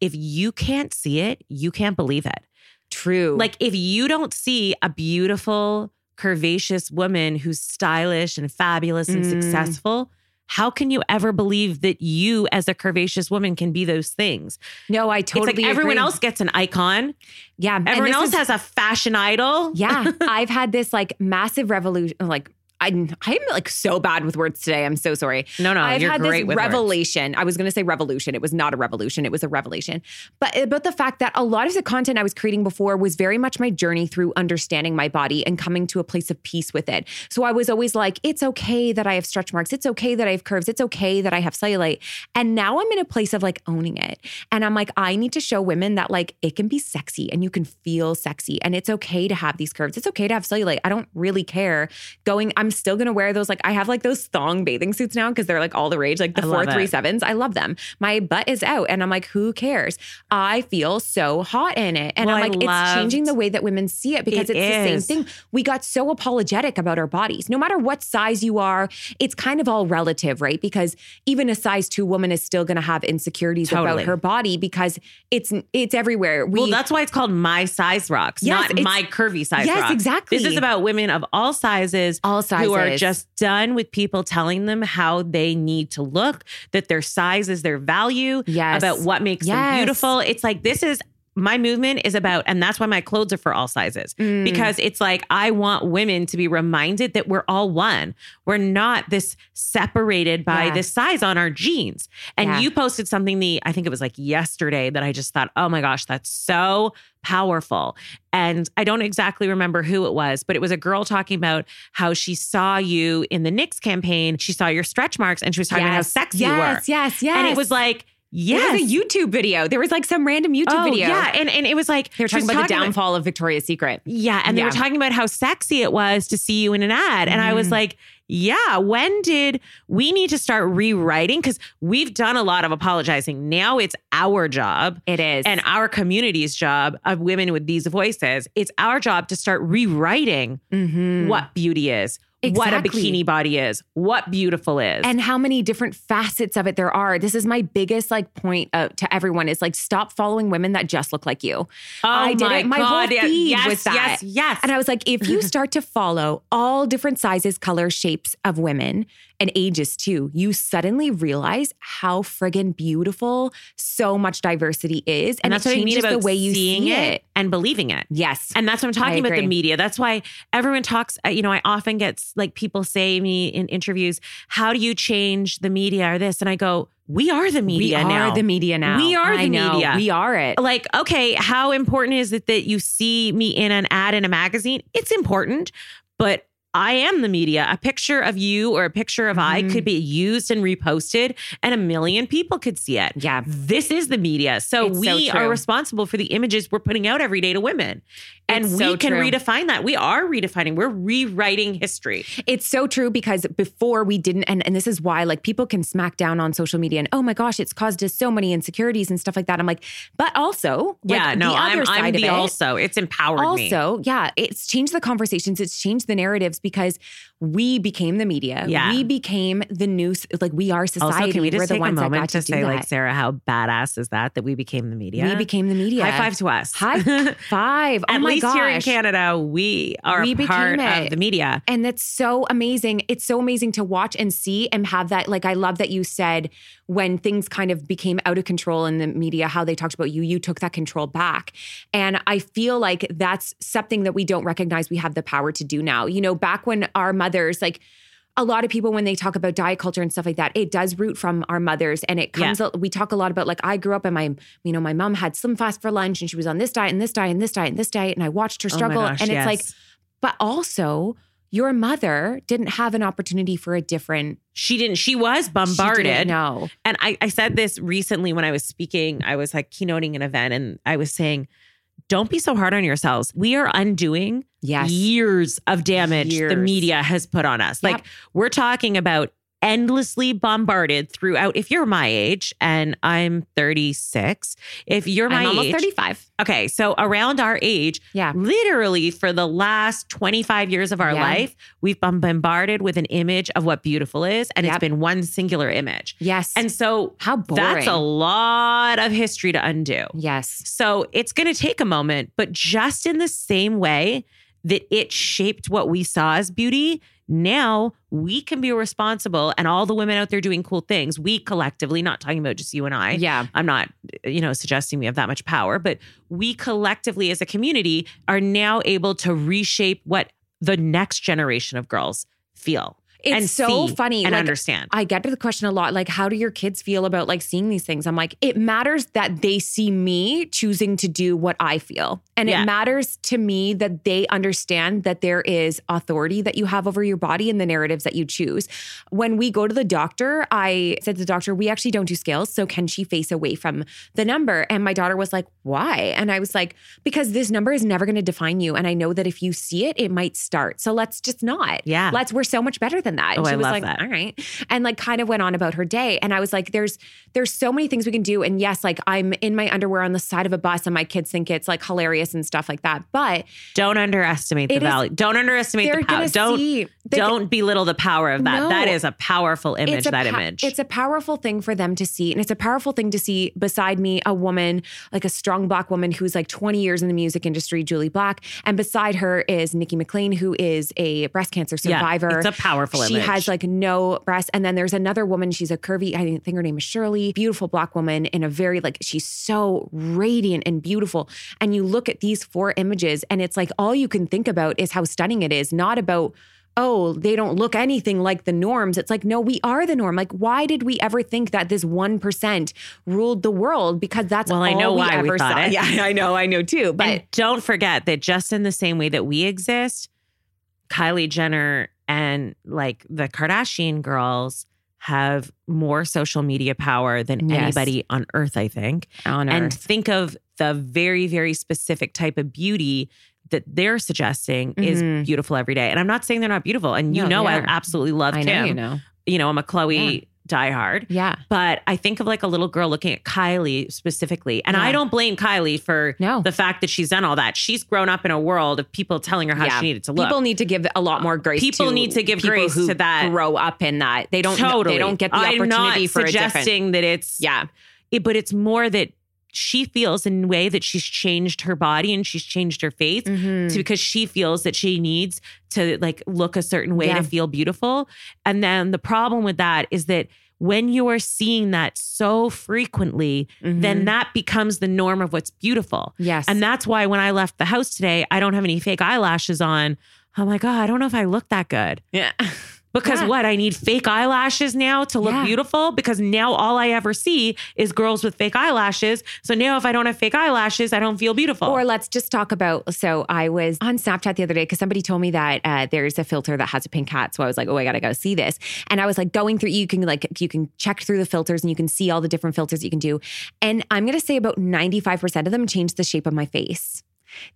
if you can't see it, you can't believe it. True. Like if you don't see a beautiful, curvaceous woman who's stylish and fabulous mm. and successful, how can you ever believe that you as a curvaceous woman can be those things? No, I totally agree. It's like everyone agree. else gets an icon. Yeah. Everyone else is, has a fashion idol. Yeah. I've had this like massive revolution, like I'm, I'm like so bad with words today. I'm so sorry. No, no, I've you're had great this with revelation. Words. I was going to say revolution. It was not a revolution. It was a revelation. But, but the fact that a lot of the content I was creating before was very much my journey through understanding my body and coming to a place of peace with it. So I was always like, it's okay that I have stretch marks. It's okay that I have curves. It's okay that I have cellulite. And now I'm in a place of like owning it. And I'm like, I need to show women that like, it can be sexy and you can feel sexy and it's okay to have these curves. It's okay to have cellulite. I don't really care going, I'm I'm still going to wear those. Like I have like those thong bathing suits now because they're like all the rage, like the four three sevens. I love them. My butt is out and I'm like, who cares? I feel so hot in it. And well, I'm like, loved, it's changing the way that women see it because it it's is. the same thing. We got so apologetic about our bodies. No matter what size you are, it's kind of all relative, right? Because even a size two woman is still going to have insecurities totally. about her body because it's, it's everywhere. We, well, that's why it's called my size rocks, yes, not my curvy size yes, rocks. Yes, exactly. This is about women of all sizes. All sizes. Who are just done with people telling them how they need to look, that their size is their value, yes. about what makes yes. them beautiful. It's like, this is my movement is about, and that's why my clothes are for all sizes, mm. because it's like, I want women to be reminded that we're all one. We're not this separated by yeah. this size on our jeans. And yeah. you posted something the, I think it was like yesterday that I just thought, oh my gosh, that's so powerful. And I don't exactly remember who it was, but it was a girl talking about how she saw you in the N Y X campaign. She saw your stretch marks and she was talking yes. about how sexy yes, you were. Yes, yes, yes. And it was like, yes. It was a YouTube video. There was like some random YouTube oh, video. Yeah. And, and it was like, they were talking about talking the downfall about, of Victoria's Secret. Yeah. And yeah. they were talking about how sexy it was to see you in an ad. And mm. I was like, yeah, when did we need to start rewriting? Because we've done a lot of apologizing. Now it's our job. It is. And our community's job of women with these voices. It's our job to start rewriting mm-hmm. what beauty is. Exactly. What a bikini body is, what beautiful is. And how many different facets of it there are. This is my biggest like point uh, to everyone is like, stop following women that just look like you. Oh I did my it. My God. Whole feed yes, was that. Yes, yes. And I was like, if you start to follow all different sizes, colors, shapes of women and ages too, you suddenly realize how friggin' beautiful so much diversity is. And, and that's it what I mean about the way you seeing see it. it and believing it. Yes. And that's what I'm talking about the media. That's why everyone talks, you know, I often get like people say me in interviews, how do you change the media or this? And I go, we are the media now. We are now. the media now. We are I the know. media. We are it. Like, okay, how important is it that you see me in an ad in a magazine? It's important, but I am the media. A picture of you or a picture of mm-hmm. I could be used and reposted and a million people could see it. Yeah. This is the media. So it's we so are responsible for the images we're putting out every day to women. And it's we so can true. redefine that. We are redefining. We're rewriting history. It's so true because before we didn't, and, and this is why like people can smack down on social media and oh my gosh, it's caused us so many insecurities and stuff like that. I'm like, but also like, yeah, no, the other I'm, side I'm of the it, also, it's empowered also, me. Also, yeah, it's changed the conversations. It's changed the narratives because we became the media. Yeah. We became the news. Like we are society. Also, can we just We're take the ones a moment to, to say that. Like, Sarah, how badass is that, that we became the media? We became the media. High five to us. High five. Oh my Gosh. Here in Canada, we are we part of the media. And that's so amazing. It's so amazing to watch and see and have that. Like, I love that you said when things kind of became out of control in the media, how they talked about you, you took that control back. And I feel like that's something that we don't recognize we have the power to do now. You know, back when our mothers, like, a lot of people, when they talk about diet culture and stuff like that, it does root from our mothers. And it comes, yeah. we talk a lot about like, I grew up and my, you know, my mom had Slim Fast for lunch and she was on this diet and this diet and this diet and this diet. And I watched her struggle. Oh gosh, and yes. it's like, but also your mother didn't have an opportunity for a different. She didn't, she was bombarded. She didn't know. And I, I said this recently when I was speaking, I was like keynoting an event and I was saying, don't be so hard on yourselves. We are undoing yes. years of damage years. the media has put on us. Yep. Like we're talking about endlessly bombarded throughout. If you're my age and I'm thirty-six, if you're my I'm almost age, thirty-five. Okay. So around our age, yeah. literally for the last twenty-five years of our yeah. life, we've been bombarded with an image of what beautiful is. And yep. it's been one singular image. Yes. And so how boring. That's a lot of history to undo. Yes. So it's going to take a moment, but just in the same way that it shaped what we saw as beauty, now we can be responsible and all the women out there doing cool things, we collectively, not talking about just you and I. Yeah. I'm not, you know, suggesting we have that much power, but we collectively as a community are now able to reshape what the next generation of girls feel. It's and so funny. And like, understand. I get to the question a lot, like, how do your kids feel about like seeing these things? I'm like, it matters that they see me choosing to do what I feel. And yeah. it matters to me that they understand that there is authority that you have over your body and the narratives that you choose. When we go to the doctor, I said to the doctor, we actually don't do scales. So can she face away from the number? And my daughter was like, why? And I was like, because this number is never going to define you. And I know that if you see it, it might start. So let's just not. Yeah. Let's, we're so much better than that. And oh, she I was love like, that. All right. And like kind of went on about her day. And I was like, there's, there's so many things we can do. And yes, like I'm in my underwear on the side of a bus and my kids think it's like hilarious and stuff like that. But don't underestimate the value. Is, don't underestimate the power. Don't, see, don't belittle the power of that. No, that is a powerful image, a that pa- image. It's a powerful thing for them to see. And it's a powerful thing to see beside me, a woman, like a strong Black woman who's like twenty years in the music industry, Julie Black. And beside her is Nikki McLean, who is a breast cancer survivor. Yeah, it's a powerful she image. has like no breasts. And then there's another woman. She's a curvy, I think her name is Shirley, beautiful black woman in a very like, she's so radiant and beautiful. And you look at these four images and it's like, all you can think about is how stunning it is. Not about, oh, they don't look anything like the norms. It's like, no, we are the norm. Like, why did we ever think that this one percent ruled the world? Because that's well, all I know we why ever we thought saw. It. Yeah, I know, I know too. But and don't forget that just in the same way that we exist, Kylie Jenner and like the Kardashian girls have more social media power than yes. anybody on earth, I think. On and earth. Think of the very, very specific type of beauty that they're suggesting mm-hmm. is beautiful every day. And I'm not saying they're not beautiful. And you no, know, I absolutely love Kim. I know, you know. You know, I'm a Chloe yeah. diehard. Yeah. But I think of like a little girl looking at Kylie specifically. And yeah. I don't blame Kylie for no. the fact that she's done all that. She's grown up in a world of people telling her how yeah. she needed to look. People need to give a lot more grace people to need to give people grace who to that. Grow up in that. They don't, totally. They don't get the I'm opportunity for suggesting a suggesting that it's, yeah. It, but it's more that she feels in a way that she's changed her body and she's changed her face mm-hmm. to, because she feels that she needs to like look a certain way yeah. to feel beautiful. And then the problem with that is that when you are seeing that so frequently, mm-hmm. then that becomes the norm of what's beautiful. Yes. And that's why when I left the house today, I don't have any fake eyelashes on. I'm like, oh, I don't know if I look that good. Yeah. Because yeah. what? I need fake eyelashes now to look yeah. beautiful? Because now all I ever see is girls with fake eyelashes. So now if I don't have fake eyelashes, I don't feel beautiful. Or let's just talk about, so I was on Snapchat the other day because somebody told me that uh, there's a filter that has a pink hat. So I was like, oh, I gotta go see this. And I was like going through, you can like, you can check through the filters and you can see all the different filters you can do. And I'm gonna say about ninety-five percent of them changed the shape of my face.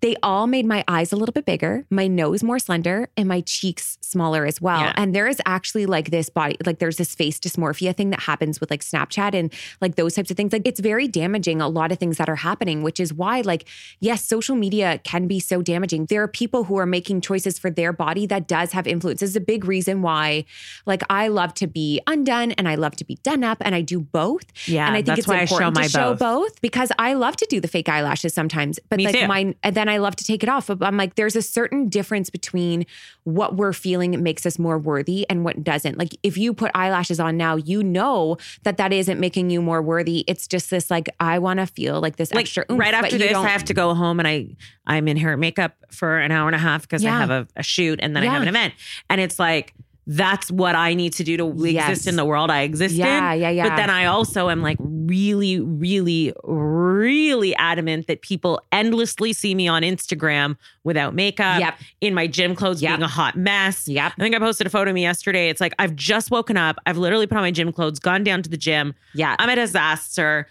They all made my eyes a little bit bigger, my nose more slender, and my cheeks smaller as well. Yeah. And there is actually like this body, like there's this face dysmorphia thing that happens with like Snapchat and like those types of things. Like it's very damaging, a lot of things that are happening, which is why like, yes, social media can be so damaging. There are people who are making choices for their body that does have influence. This is a big reason why like I love to be undone and I love to be done up and I do both. Yeah, and I think that's it's why important I show my to both. show both because I love to do the fake eyelashes sometimes, but Me like too. my... And then I love to take it off. I'm like, there's a certain difference between what we're feeling makes us more worthy and what doesn't. Like if you put eyelashes on now, you know that that isn't making you more worthy. It's just this like, I want to feel like this like, extra oomph. Right after this, I have to go home and I, I'm in hair makeup for an hour and a half because yeah. I have a, a shoot and then yeah. I have an event. And it's like, that's what I need to do to yes. exist in the world I exist yeah, in. Yeah, yeah, yeah. But then I also am like really, really, really adamant that people endlessly see me on Instagram without makeup, yep. in my gym clothes yep. being a hot mess. Yep. I think I posted a photo of me yesterday. It's like, I've just woken up. I've literally put on my gym clothes, gone down to the gym. Yeah. I'm a disaster.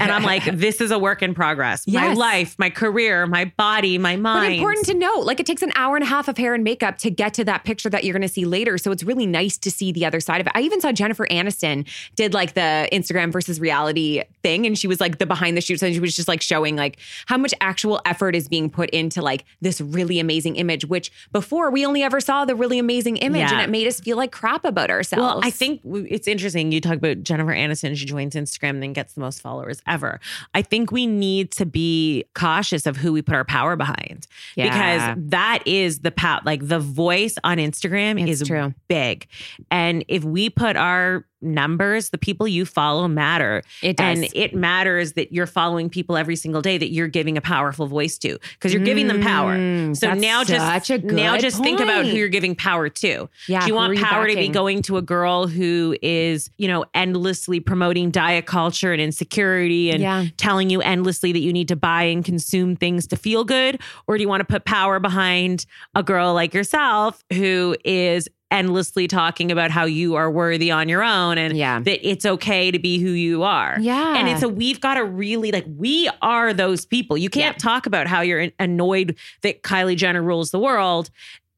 And I'm like, this is a work in progress. Yes. My life, my career, my body, my mind. But important to note, like it takes an hour and a half of hair and makeup to get to that picture that you're going to see later. So it's really nice to see the other side of it. I even saw Jennifer Aniston did like the Instagram versus reality thing. And she was like the behind the shoots. And she was just like showing like how much actual effort is being put into like this really amazing image, which before we only ever saw the really amazing image yeah. and it made us feel like crap about ourselves. Well, I think it's interesting. You talk about Jennifer Aniston. She joins Instagram and then gets the most followers ever. I think we need to be cautious of who we put our power behind yeah. because that is the power, like the voice on Instagram it's is true. Big. And if we put our numbers, the people you follow matter. It does. And it matters that you're following people every single day that you're giving a powerful voice to because you're mm, giving them power. So now just, now just point. think about who you're giving power to. Yeah, do you want power backing? to be going to a girl who is, you know, endlessly promoting diet culture and insecurity and yeah. telling you endlessly that you need to buy and consume things to feel good? Or do you want to put power behind a girl like yourself who is endlessly talking about how you are worthy on your own and yeah. that it's okay to be who you are. Yeah. And it's a, we've got to really like, we are those people. You can't yeah. talk about how you're annoyed that Kylie Jenner rules the world.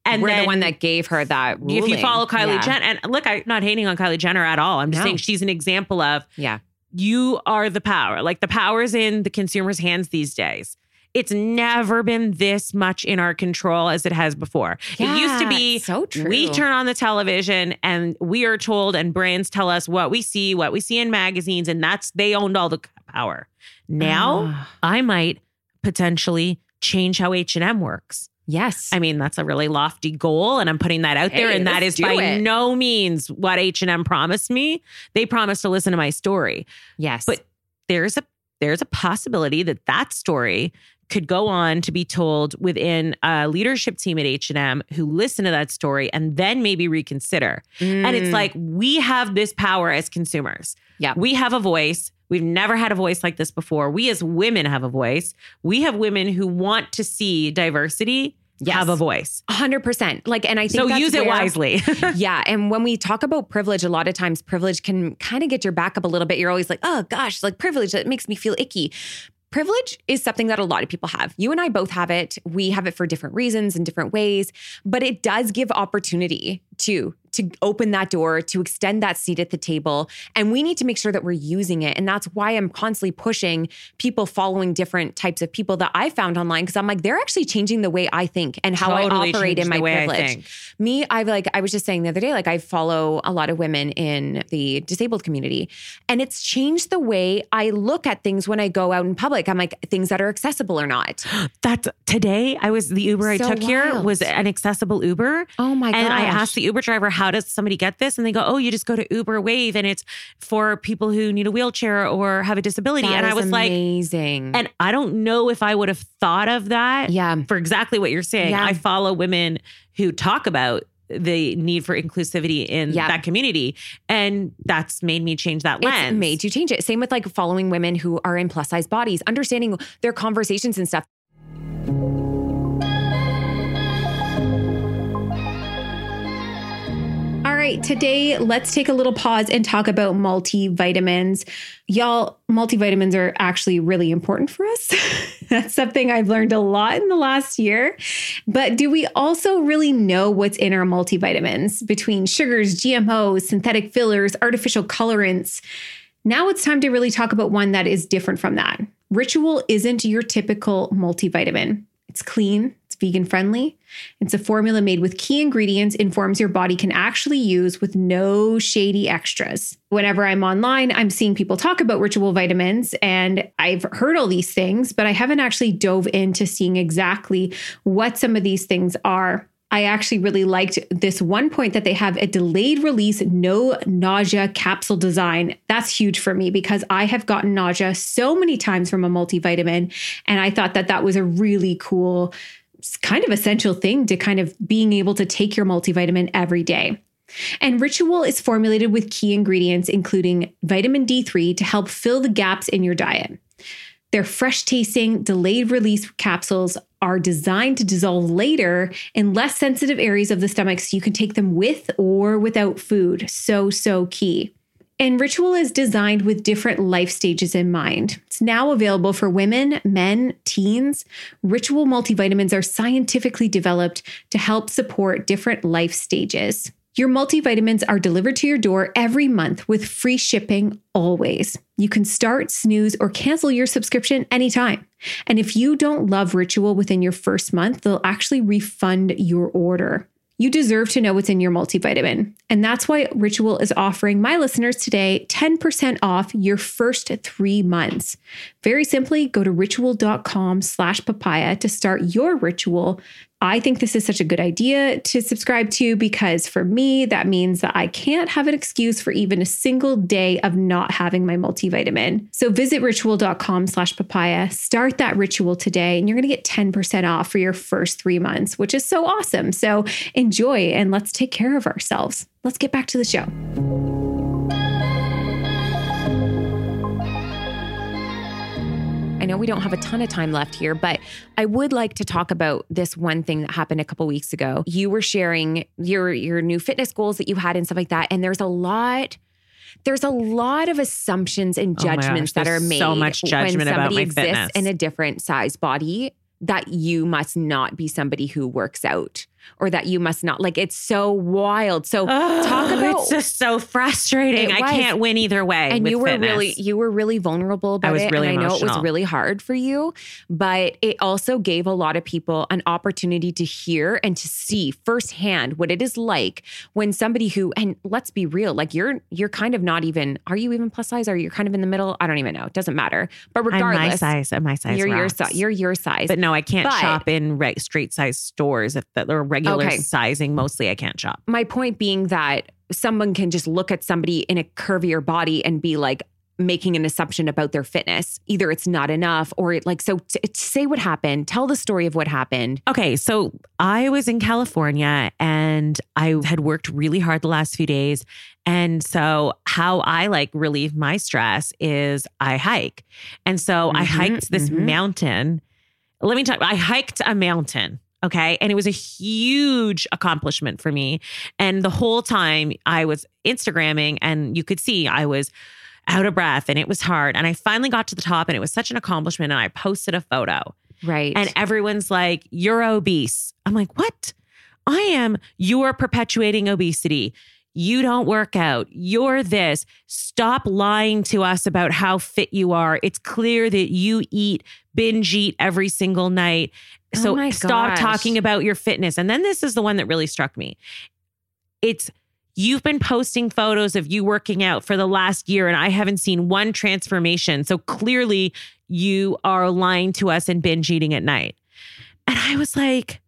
And we're then, the one that gave her that ruling. If you follow Kylie yeah. Jenner, and look, I'm not hating on Kylie Jenner at all. I'm just no. saying she's an example of yeah. you are the power. Like the power's in the consumer's hands these days. It's never been this much in our control as it has before. Yeah, it used to be, so true. We turn on the television and we are told and brands tell us what we see, what we see in magazines, and that's, they owned all the power. Now uh, I might potentially change how H and M works. Yes. I mean, that's a really lofty goal, and I'm putting that out hey, there. And that is by it. no means what H and M promised me. They promised to listen to my story. Yes. But there's a there's a possibility that that story could go on to be told within a leadership team at H and M who listen to that story and then maybe reconsider. Mm. And it's like, we have this power as consumers. Yeah. We have a voice. We've never had a voice like this before. We as women have a voice. We have women who want to see diversity yes. have a voice. one hundred percent. Like, and I think so that's use it where, wisely. Yeah. And when we talk about privilege, a lot of times privilege can kind of get your back up a little bit. You're always like, oh gosh, like privilege, that makes me feel icky. Privilege is something that a lot of people have. You and I both have it. We have it for different reasons and different ways, but it does give opportunity to, to open that door, to extend that seat at the table. And we need to make sure that we're using it. And that's why I'm constantly pushing people following different types of people that I found online. Cause I'm like, they're actually changing the way I think and how totally I operate in my privilege. Me, I've like, I was just saying the other day, like I follow a lot of women in the disabled community, and it's changed the way I look at things when I go out in public. I'm like, things that are accessible or not. That's today. I was the Uber I so took wild. here was an accessible Uber. Oh my god! And I asked the Uber driver, how does somebody get this? And they go, oh, you just go to Uber Wave, and it's for people who need a wheelchair or have a disability. That and I was amazing. like, amazing. And I don't know if I would have thought of that. Yeah. For exactly what you're saying. Yeah. I follow women who talk about the need for inclusivity in yep. that community. And that's made me change that lens. It's made you change it. Same with like following women who are in plus size bodies, understanding their conversations and stuff. All right, today let's take a little pause and talk about multivitamins. Y'all, multivitamins are actually really important for us. That's something I've learned a lot in the last year. But do we also really know what's in our multivitamins between sugars, G M Os, synthetic fillers, artificial colorants? Now it's time to really talk about one that is different from that. Ritual isn't your typical multivitamin. It's clean, it's vegan friendly. It's a formula made with key ingredients in forms your body can actually use with no shady extras. Whenever I'm online, I'm seeing people talk about Ritual vitamins, and I've heard all these things, but I haven't actually dove into seeing exactly what some of these things are. I actually really liked this one point that they have a delayed release, no nausea capsule design. That's huge for me because I have gotten nausea so many times from a multivitamin. And I thought that that was a really cool, kind of essential thing to kind of being able to take your multivitamin every day. And Ritual is formulated with key ingredients, including vitamin D three to help fill the gaps in your diet. Their fresh tasting, delayed release capsules are designed to dissolve later in less sensitive areas of the stomach, so you can take them with or without food. So, so key. And Ritual is designed with different life stages in mind. It's now available for women, men, teens. Ritual multivitamins are scientifically developed to help support different life stages. Your multivitamins are delivered to your door every month with free shipping always. You can start, snooze, or cancel your subscription anytime. And if you don't love Ritual within your first month, they'll actually refund your order. You deserve to know what's in your multivitamin. And that's why Ritual is offering my listeners today ten percent off your first three months. Very simply, go to ritual.com slash papaya to start your Ritual. I think this is such a good idea to subscribe to because for me, that means that I can't have an excuse for even a single day of not having my multivitamin. So visit ritual.com slash papaya, start that Ritual today, and you're going to get ten percent off for your first three months, which is so awesome. So enjoy and let's take care of ourselves. Let's get back to the show. I know we don't have a ton of time left here, but I would like to talk about this one thing that happened a couple of weeks ago. You were sharing your your new fitness goals that you had and stuff like that. And there's a lot, there's a lot of assumptions and judgments oh gosh, that are made so much judgment when somebody about my exists fitness. in a different size body that you must not be somebody who works out. or that you must not. Like, it's so wild. So oh, talk about... It's just so frustrating. I can't win either way. And with you were fitness. really, you were really vulnerable about it. I was it, really and emotional. I know it was really hard for you, but it also gave a lot of people an opportunity to hear and to see firsthand what it is like when somebody who, and let's be real, like you're, you're kind of not even, are you even plus size? Are you kind of in the middle? I don't even know. It doesn't matter. But regardless, I'm my size, I'm my size you're rocks. your size, you're your size. But no, I can't but, shop in re- straight size stores if that are regular okay. sizing. Mostly I can't shop. My point being that someone can just look at somebody in a curvier body and be like, making an assumption about their fitness. Either it's not enough or it like, so t- t- say what happened, tell the story of what happened. Okay. So I was in California and I had worked really hard the last few days. And so how I like relieve my stress is I hike. And so mm-hmm, I hiked this mm-hmm. mountain. Let me tell you, I hiked a mountain. Okay. And it was a huge accomplishment for me. And the whole time I was Instagramming and you could see I was out of breath and it was hard. And I finally got to the top and it was such an accomplishment. And I posted a photo. Right. And everyone's like, you're obese. I'm like, what? I am. You are perpetuating obesity. You don't work out. You're this. Stop lying to us about how fit you are. It's clear that you eat, binge eat every single night. So oh stop gosh. talking about your fitness. And then this is the one that really struck me. It's You've been posting photos of you working out for the last year and I haven't seen one transformation. So clearly you are lying to us and binge eating at night. And I was like,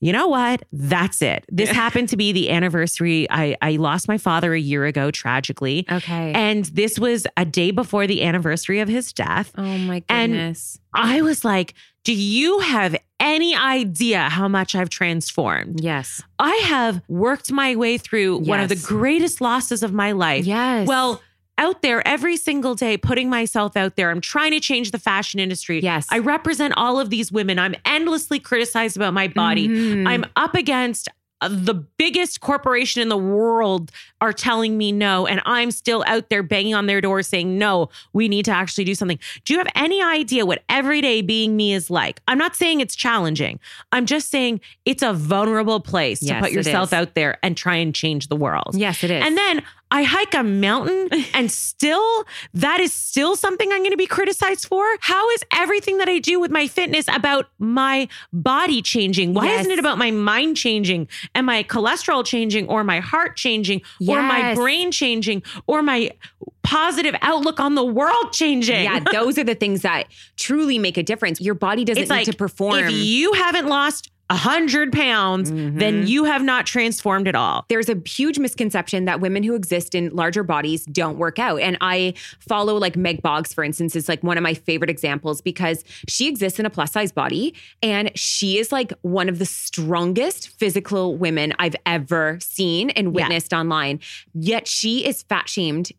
you know what? That's it. This happened to be the anniversary. I, I lost my father a year ago, tragically. Okay. And this was a day before the anniversary of his death. Oh my goodness. And I was like, do you have any idea how much I've transformed? Yes. I have worked my way through yes. one of the greatest losses of my life. Yes. Well, out there every single day, putting myself out there. I'm trying to change the fashion industry. Yes. I represent all of these women. I'm endlessly criticized about my body. Mm-hmm. I'm up against the biggest corporation in the world are telling me no. And I'm still out there banging on their door saying, no, we need to actually do something. Do you have any idea what everyday being me is like? I'm not saying it's challenging. I'm just saying it's a vulnerable place yes, to put yourself out there and try and change the world. Yes, it is. And then I hike a mountain and still, that is still something I'm going to be criticized for. How is everything that I do with my fitness about my body changing? Why yes. isn't it about my mind changing and my cholesterol changing or my heart changing yes. or my brain changing or my positive outlook on the world changing? Yeah, those are the things that truly make a difference. Your body doesn't it's need like, to perform. If you haven't lost a hundred pounds, mm-hmm. then you have not transformed at all. There's a huge misconception that women who exist in larger bodies don't work out. And I follow like Meg Boggs, for instance, is like one of my favorite examples because she exists in a plus size body and she is like one of the strongest physical women I've ever seen and witnessed yeah. online. Yet she is fat shamed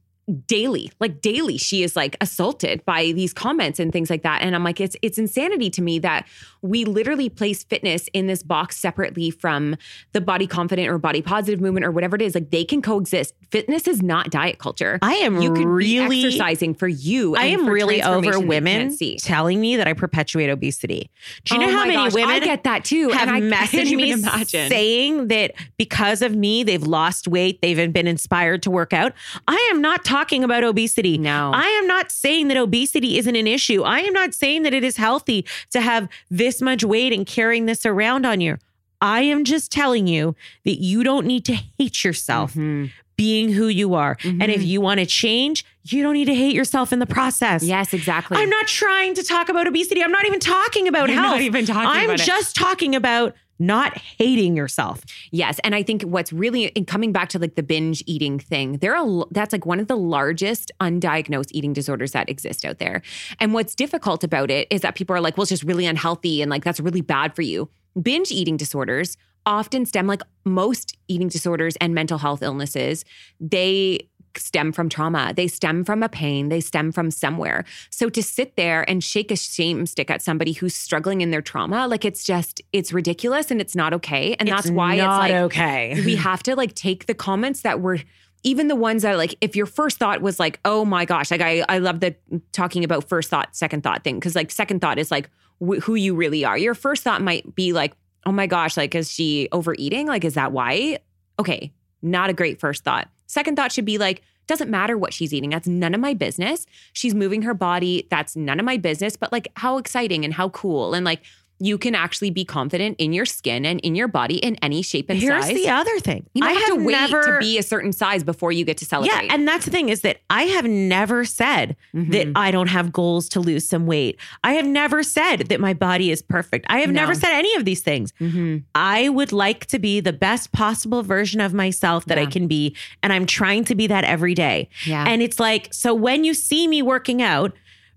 daily, like daily, she is like assaulted by these comments and things like that. And I'm like, it's, it's insanity to me that we literally place fitness in this box separately from the body confident or body positive movement or whatever it is. Like they can coexist. Fitness is not diet culture. I am you could really be exercising for you. I am really over women telling me that I perpetuate obesity. Do you oh know how many gosh, women I get that too? Have and I messaged me imagine. saying that because of me, they've lost weight. They've been inspired to work out. I am not talking talking about obesity. No, I am not saying that obesity isn't an issue. I am not saying that it is healthy to have this much weight and carrying this around on you. I am just telling you that you don't need to hate yourself mm-hmm. being who you are. Mm-hmm. And if you want to change, you don't need to hate yourself in the process. Yes, exactly. I'm not trying to talk about obesity. I'm not even talking about You're health. Not even talking I'm about just it. talking about not hating yourself. Yes. And I think what's really in coming back to like the binge eating thing, there are, that's like one of the largest undiagnosed eating disorders that exist out there. And what's difficult about it is that people are like, well, it's just really unhealthy. And like, that's really bad for you. Binge eating disorders often stem like most eating disorders and mental health illnesses. They stem from trauma. They stem from a pain. They stem from somewhere. So to sit there and shake a shame stick at somebody who's struggling in their trauma, like it's just, it's ridiculous and it's not okay. And it's that's why it's like, okay. we have to like take the comments that were, even the ones that like, if your first thought was like, oh my gosh, like I, I love the talking about first thought, second thought thing. Cause like second thought is like wh- who you really are. Your first thought might be like, oh my gosh, like, is she overeating? Like, is that why? Okay, not a great first thought. Second thought should be like, doesn't matter what she's eating. That's none of my business. She's moving her body. That's none of my business. But like, how exciting and how cool. And like, you can actually be confident in your skin and in your body in any shape and Here's size. Here's the other thing. You don't I have, have to wait never, to be a certain size before you get to celebrate. Yeah, and that's the thing is that I have never said mm-hmm. that I don't have goals to lose some weight. I have never said that my body is perfect. I have no. never said any of these things. Mm-hmm. I would like to be the best possible version of myself that yeah. I can be. And I'm trying to be that every day. Yeah. And it's like, so when you see me working out,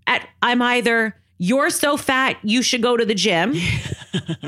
at I'm either... you're so fat, you should go to the gym.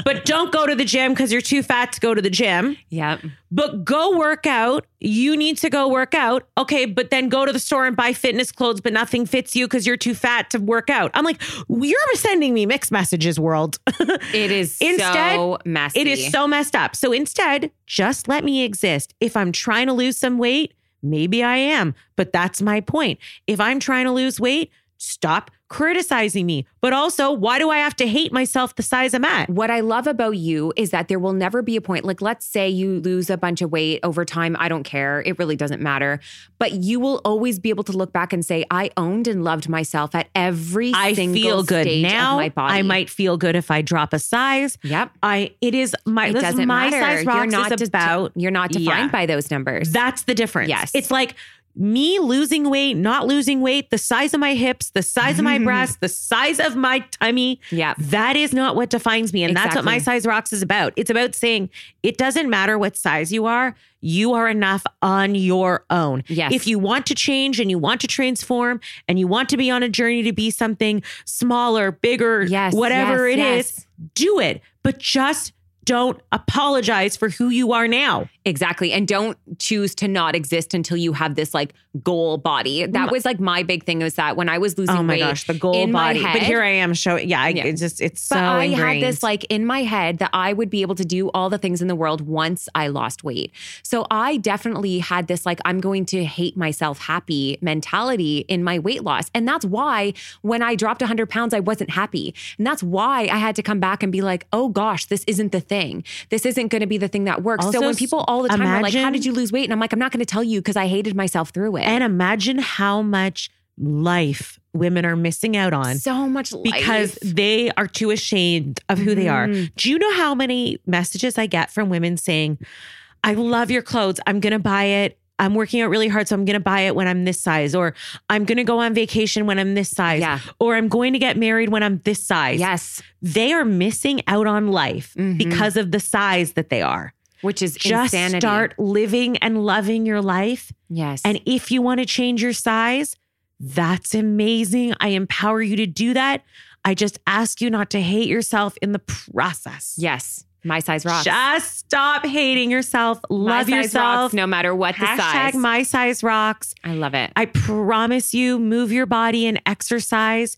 But don't go to the gym because you're too fat to go to the gym. Yep. But go work out. You need to go work out. Okay, but then go to the store and buy fitness clothes, but nothing fits you because you're too fat to work out. I'm like, you're sending me mixed messages, world. It is instead, so messy. It is so messed up. So instead, just let me exist. If I'm trying to lose some weight, maybe I am. But that's my point. If I'm trying to lose weight, stop criticizing me. But also, why do I have to hate myself the size I'm at? What I love about you is that there will never be a point, like let's say you lose a bunch of weight over time. I don't care. It really doesn't matter. But you will always be able to look back and say, I owned and loved myself at every I single feel good stage now, of my body. I might feel good if I drop a size. Yep. I, it is my, it doesn't my matter. Size Roxy you're not is about. You're not defined yeah. by those numbers. That's the difference. Yes. It's like, me losing weight, not losing weight, the size of my hips, the size of my breasts, the size of my tummy. Yeah. That is not what defines me. And exactly. that's what My Size Rocks is about. It's about saying it doesn't matter what size you are. You are enough on your own. Yes. If you want to change and you want to transform and you want to be on a journey to be something smaller, bigger, yes, whatever yes, it yes. is, do it. But just don't apologize for who you are now. Exactly. And don't choose to not exist until you have this like goal body. That was like my big thing was that when I was losing weight. Oh my weight gosh, the goal body. Head, but here I am showing. Yeah, I, yeah. It's just, it's but so I ingrained. Had this like in my head that I would be able to do all the things in the world once I lost weight. So I definitely had this like, I'm going to hate myself happy mentality in my weight loss. And that's why when I dropped one hundred pounds, I wasn't happy. And that's why I had to come back and be like, oh gosh, this isn't the thing. This isn't going to be the thing that works. Also, so when people all the time imagine, are like, how did you lose weight? And I'm like, I'm not going to tell you because I hated myself through it. And imagine how much life women are missing out on. So much life. Because they are too ashamed of who mm. they are. Do you know how many messages I get from women saying, I love your clothes. I'm going to buy it. I'm working out really hard, so I'm going to buy it when I'm this size, or I'm going to go on vacation when I'm this size, yeah. or I'm going to get married when I'm this size. Yes. They are missing out on life mm-hmm. because of the size that they are. Which is just insanity. Start living and loving your life. Yes. And if you want to change your size, that's amazing. I empower you to do that. I just ask you not to hate yourself in the process. Yes. My size rocks. Just stop hating yourself. Love my size yourself. Rocks, no matter what the Hashtag size. Hashtag my size rocks. I love it. I promise you, move your body and exercise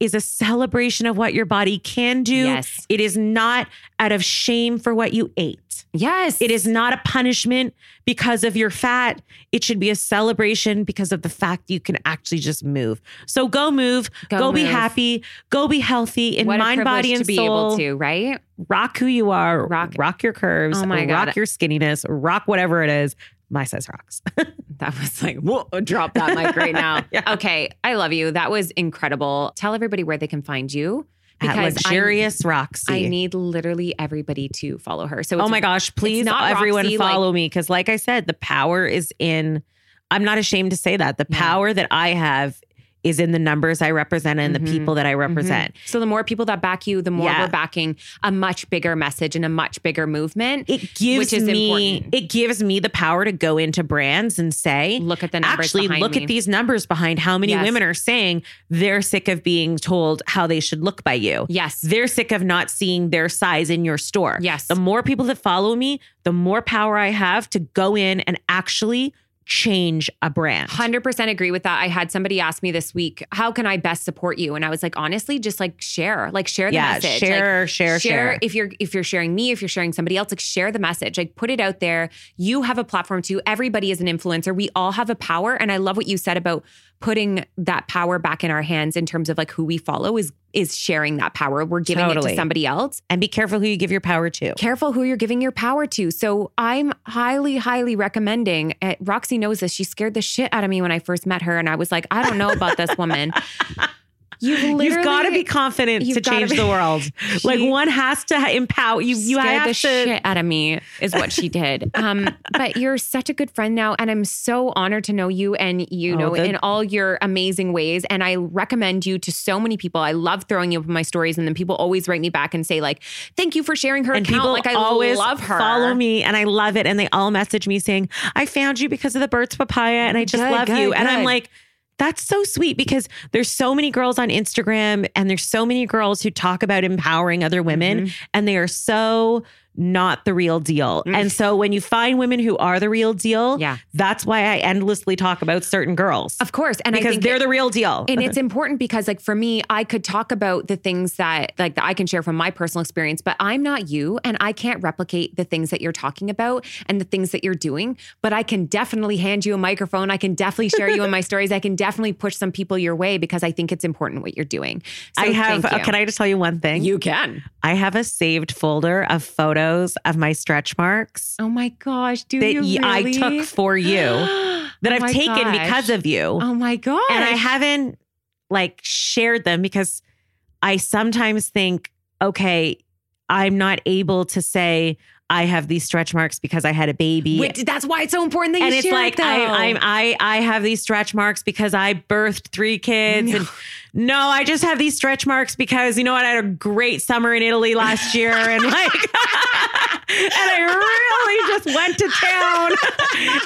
is a celebration of what your body can do. Yes. It is not out of shame for what you ate. Yes. It is not a punishment because of your fat. It should be a celebration because of the fact you can actually just move. So go move, go, go move. Be happy, go be healthy in what mind, body, and to be soul. Able to, right? Rock who you are, rock, rock your curves, oh my God. Rock your skinniness, rock whatever it is. My size rocks. That was like, whoa, drop that mic right now. Yeah. Okay. I love you. That was incredible. Tell everybody where they can find you. Because At Luxurious I, Roxy. I need literally everybody to follow her. So, it's, oh my gosh, please not everyone Roxy, follow like, me. Cause like I said, the power is in, I'm not ashamed to say that the power yeah. that I have is in the numbers I represent and mm-hmm. the people that I represent. Mm-hmm. So the more people that back you, the more yeah. we're backing a much bigger message and a much bigger movement, it gives which is me, important. It gives me the power to go into brands and say, look at the numbers actually look me. At these numbers behind how many yes. women are saying they're sick of being told how they should look by you. Yes. They're sick of not seeing their size in your store. Yes. The more people that follow me, the more power I have to go in and actually change a brand. one hundred percent agree with that. I had somebody ask me this week, how can I best support you? And I was like, honestly, just like share, like share the yeah, message. Share, like, share, share, share. If you're, if you're sharing me, if you're sharing somebody else, like share the message, like put it out there. You have a platform too. Everybody is an influencer. We all have a power. And I love what you said about putting that power back in our hands in terms of like who we follow is is sharing that power. We're giving totally. It to somebody else. And be careful who you give your power to. Careful who you're giving your power to. So I'm highly, highly recommending. Uh, Roxy knows this. She scared the shit out of me when I first met her. And I was like, I don't know about this woman. You you've got to be confident to change be, the world. She, like one has to empower you. You scared have the to, shit out of me is what she did. Um, but you're such a good friend now, and I'm so honored to know you and you oh, know the, in all your amazing ways. And I recommend you to so many people. I love throwing you up in my stories, and then people always write me back and say like, "Thank you for sharing her." And account. People like I always love her. Follow me, and I love it. And they all message me saying, "I found you because of the Burt's Papaya, and I just good, love good, you." Good. And I'm like. That's so sweet because there's so many girls on Instagram and there's so many girls who talk about empowering other women mm-hmm. and they are so not the real deal. Mm-hmm. And so when you find women who are the real deal, yeah. that's why I endlessly talk about certain girls. Of course. And because I think they're it, the real deal. And it's important because like for me, I could talk about the things that like that I can share from my personal experience, but I'm not you and I can't replicate the things that you're talking about and the things that you're doing, but I can definitely hand you a microphone. I can definitely share you in my stories. I can definitely push some people your way because I think it's important what you're doing. So I have, thank you. Can I just tell you one thing? You can. I have a saved folder of photos of my stretch marks. Oh my gosh, do that you really? I took for you that oh I've taken gosh. Because of you. Oh my gosh. And I haven't like shared them because I sometimes think, okay, I'm not able to say I have these stretch marks because I had a baby. Wait, that's why it's so important that you and share it's like, it though. I, I, I, I have these stretch marks because I birthed three kids. No. And no, I just have these stretch marks because you know what? I had a great summer in Italy last year. And like, and I really just went to town.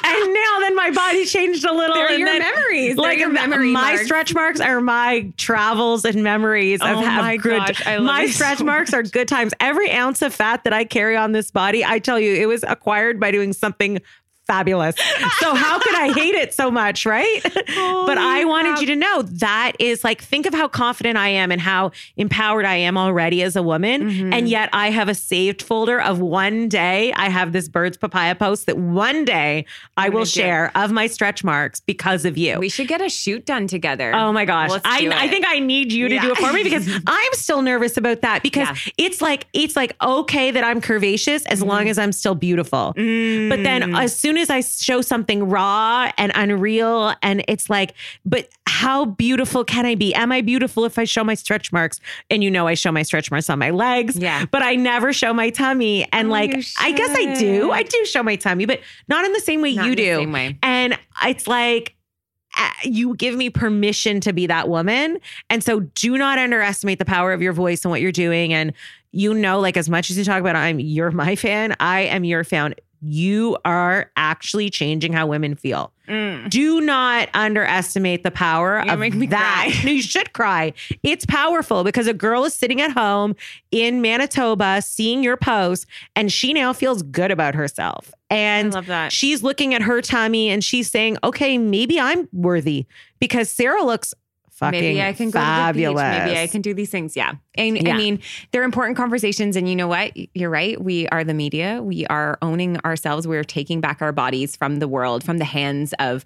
And now then my body changed a little. They're and your then, memories. Like your memory my marks. Stretch marks are my travels and memories. Oh of my good, gosh. I love my stretch so marks much. Are good times. Every ounce of fat that I carry on this body, I tell you, it was acquired by doing something fabulous. So how could I hate it so much, right? Holy but I wanted God. You to know that is like, think of how confident I am and how empowered I am already as a woman. Mm-hmm. And yet I have a saved folder of one day. I have this Birds Papaya post that one day I'm I will share of my stretch marks because of you. We should get a shoot done together. Oh my gosh. Let's I, I think I need you to yeah. do it for me because I'm still nervous about that because yeah. it's like, it's like, okay that I'm curvaceous as mm. long as I'm still beautiful. Mm. But then as soon as as I show something raw and unreal and it's like, but how beautiful can I be? Am I beautiful if I show my stretch marks? And you know, I show my stretch marks on my legs, yeah. but I never show my tummy. And oh, like, I guess I do, I do show my tummy, but not in the same way not you do. Same way. And it's like, you give me permission to be that woman. And so do not underestimate the power of your voice and what you're doing. And you know, like as much as you talk about, I'm, you're my fan. I am your fan. You are actually changing how women feel. Mm. Do not underestimate the power You're of make me that. Cry. No, you should cry. It's powerful because a girl is sitting at home in Manitoba seeing your post and she now feels good about herself. And I love that. She's looking at her tummy and she's saying, okay, maybe I'm worthy because Sarah looks maybe I can go fabulous. To the beach. Maybe I can do these things. Yeah. And yeah. I mean, they're important conversations. And you know what? You're right. We are the media. We are owning ourselves. We're taking back our bodies from the world, from the hands of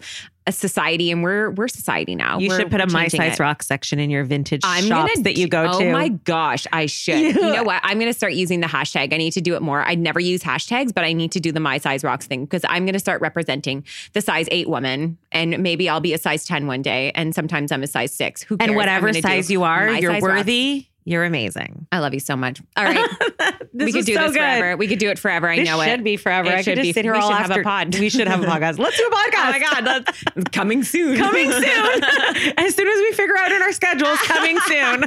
a society. And we're, we're society now. You we're, should put a My Size it. Rock section in your vintage I'm shops gonna, that you go oh to. Oh my gosh, I should. Yeah. You know what? I'm going to start using the hashtag. I need to do it more. I never use hashtags, but I need to do the My Size Rocks thing because I'm going to start representing the size eight woman. And maybe I'll be a size ten one day. And sometimes I'm a size six. Who cares? And whatever size you are, you're worthy. Rocks. You're amazing. I love you so much. All right. This we could do so this good. Forever. We could do it forever. I this know it. This should be forever. It I should could just be. Sit here we all should after. Have a pod. We should have a podcast. Let's do a podcast. Oh my God. That's coming soon. Coming soon. As soon as we figure out in our schedules, coming soon.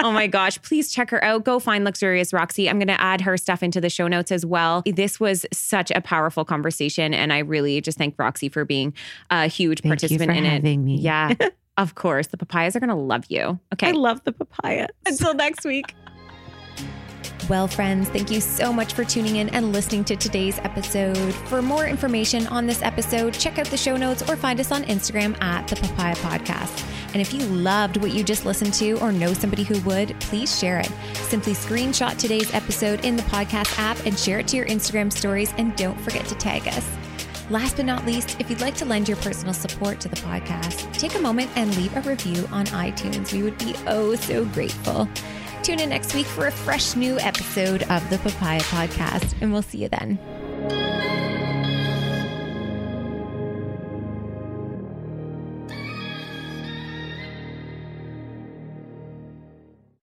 Oh my gosh. Please check her out. Go find Luxurious Roxy. I'm going to add her stuff into the show notes as well. This was such a powerful conversation. And I really just thank Roxy for being a huge thank participant you for in having it. Me. Yeah. Of course, the papayas are going to love you. Okay. I love the papaya. Until next week. Well, friends, thank you so much for tuning in and listening to today's episode. For more information on this episode, check out the show notes or find us on Instagram at The Papaya Podcast. And if you loved what you just listened to or know somebody who would, please share it. Simply screenshot today's episode in the podcast app and share it to your Instagram stories. And don't forget to tag us. Last but not least, if you'd like to lend your personal support to the podcast, take a moment and leave a review on iTunes. We would be oh so grateful. Tune in next week for a fresh new episode of the Papaya Podcast, and we'll see you then.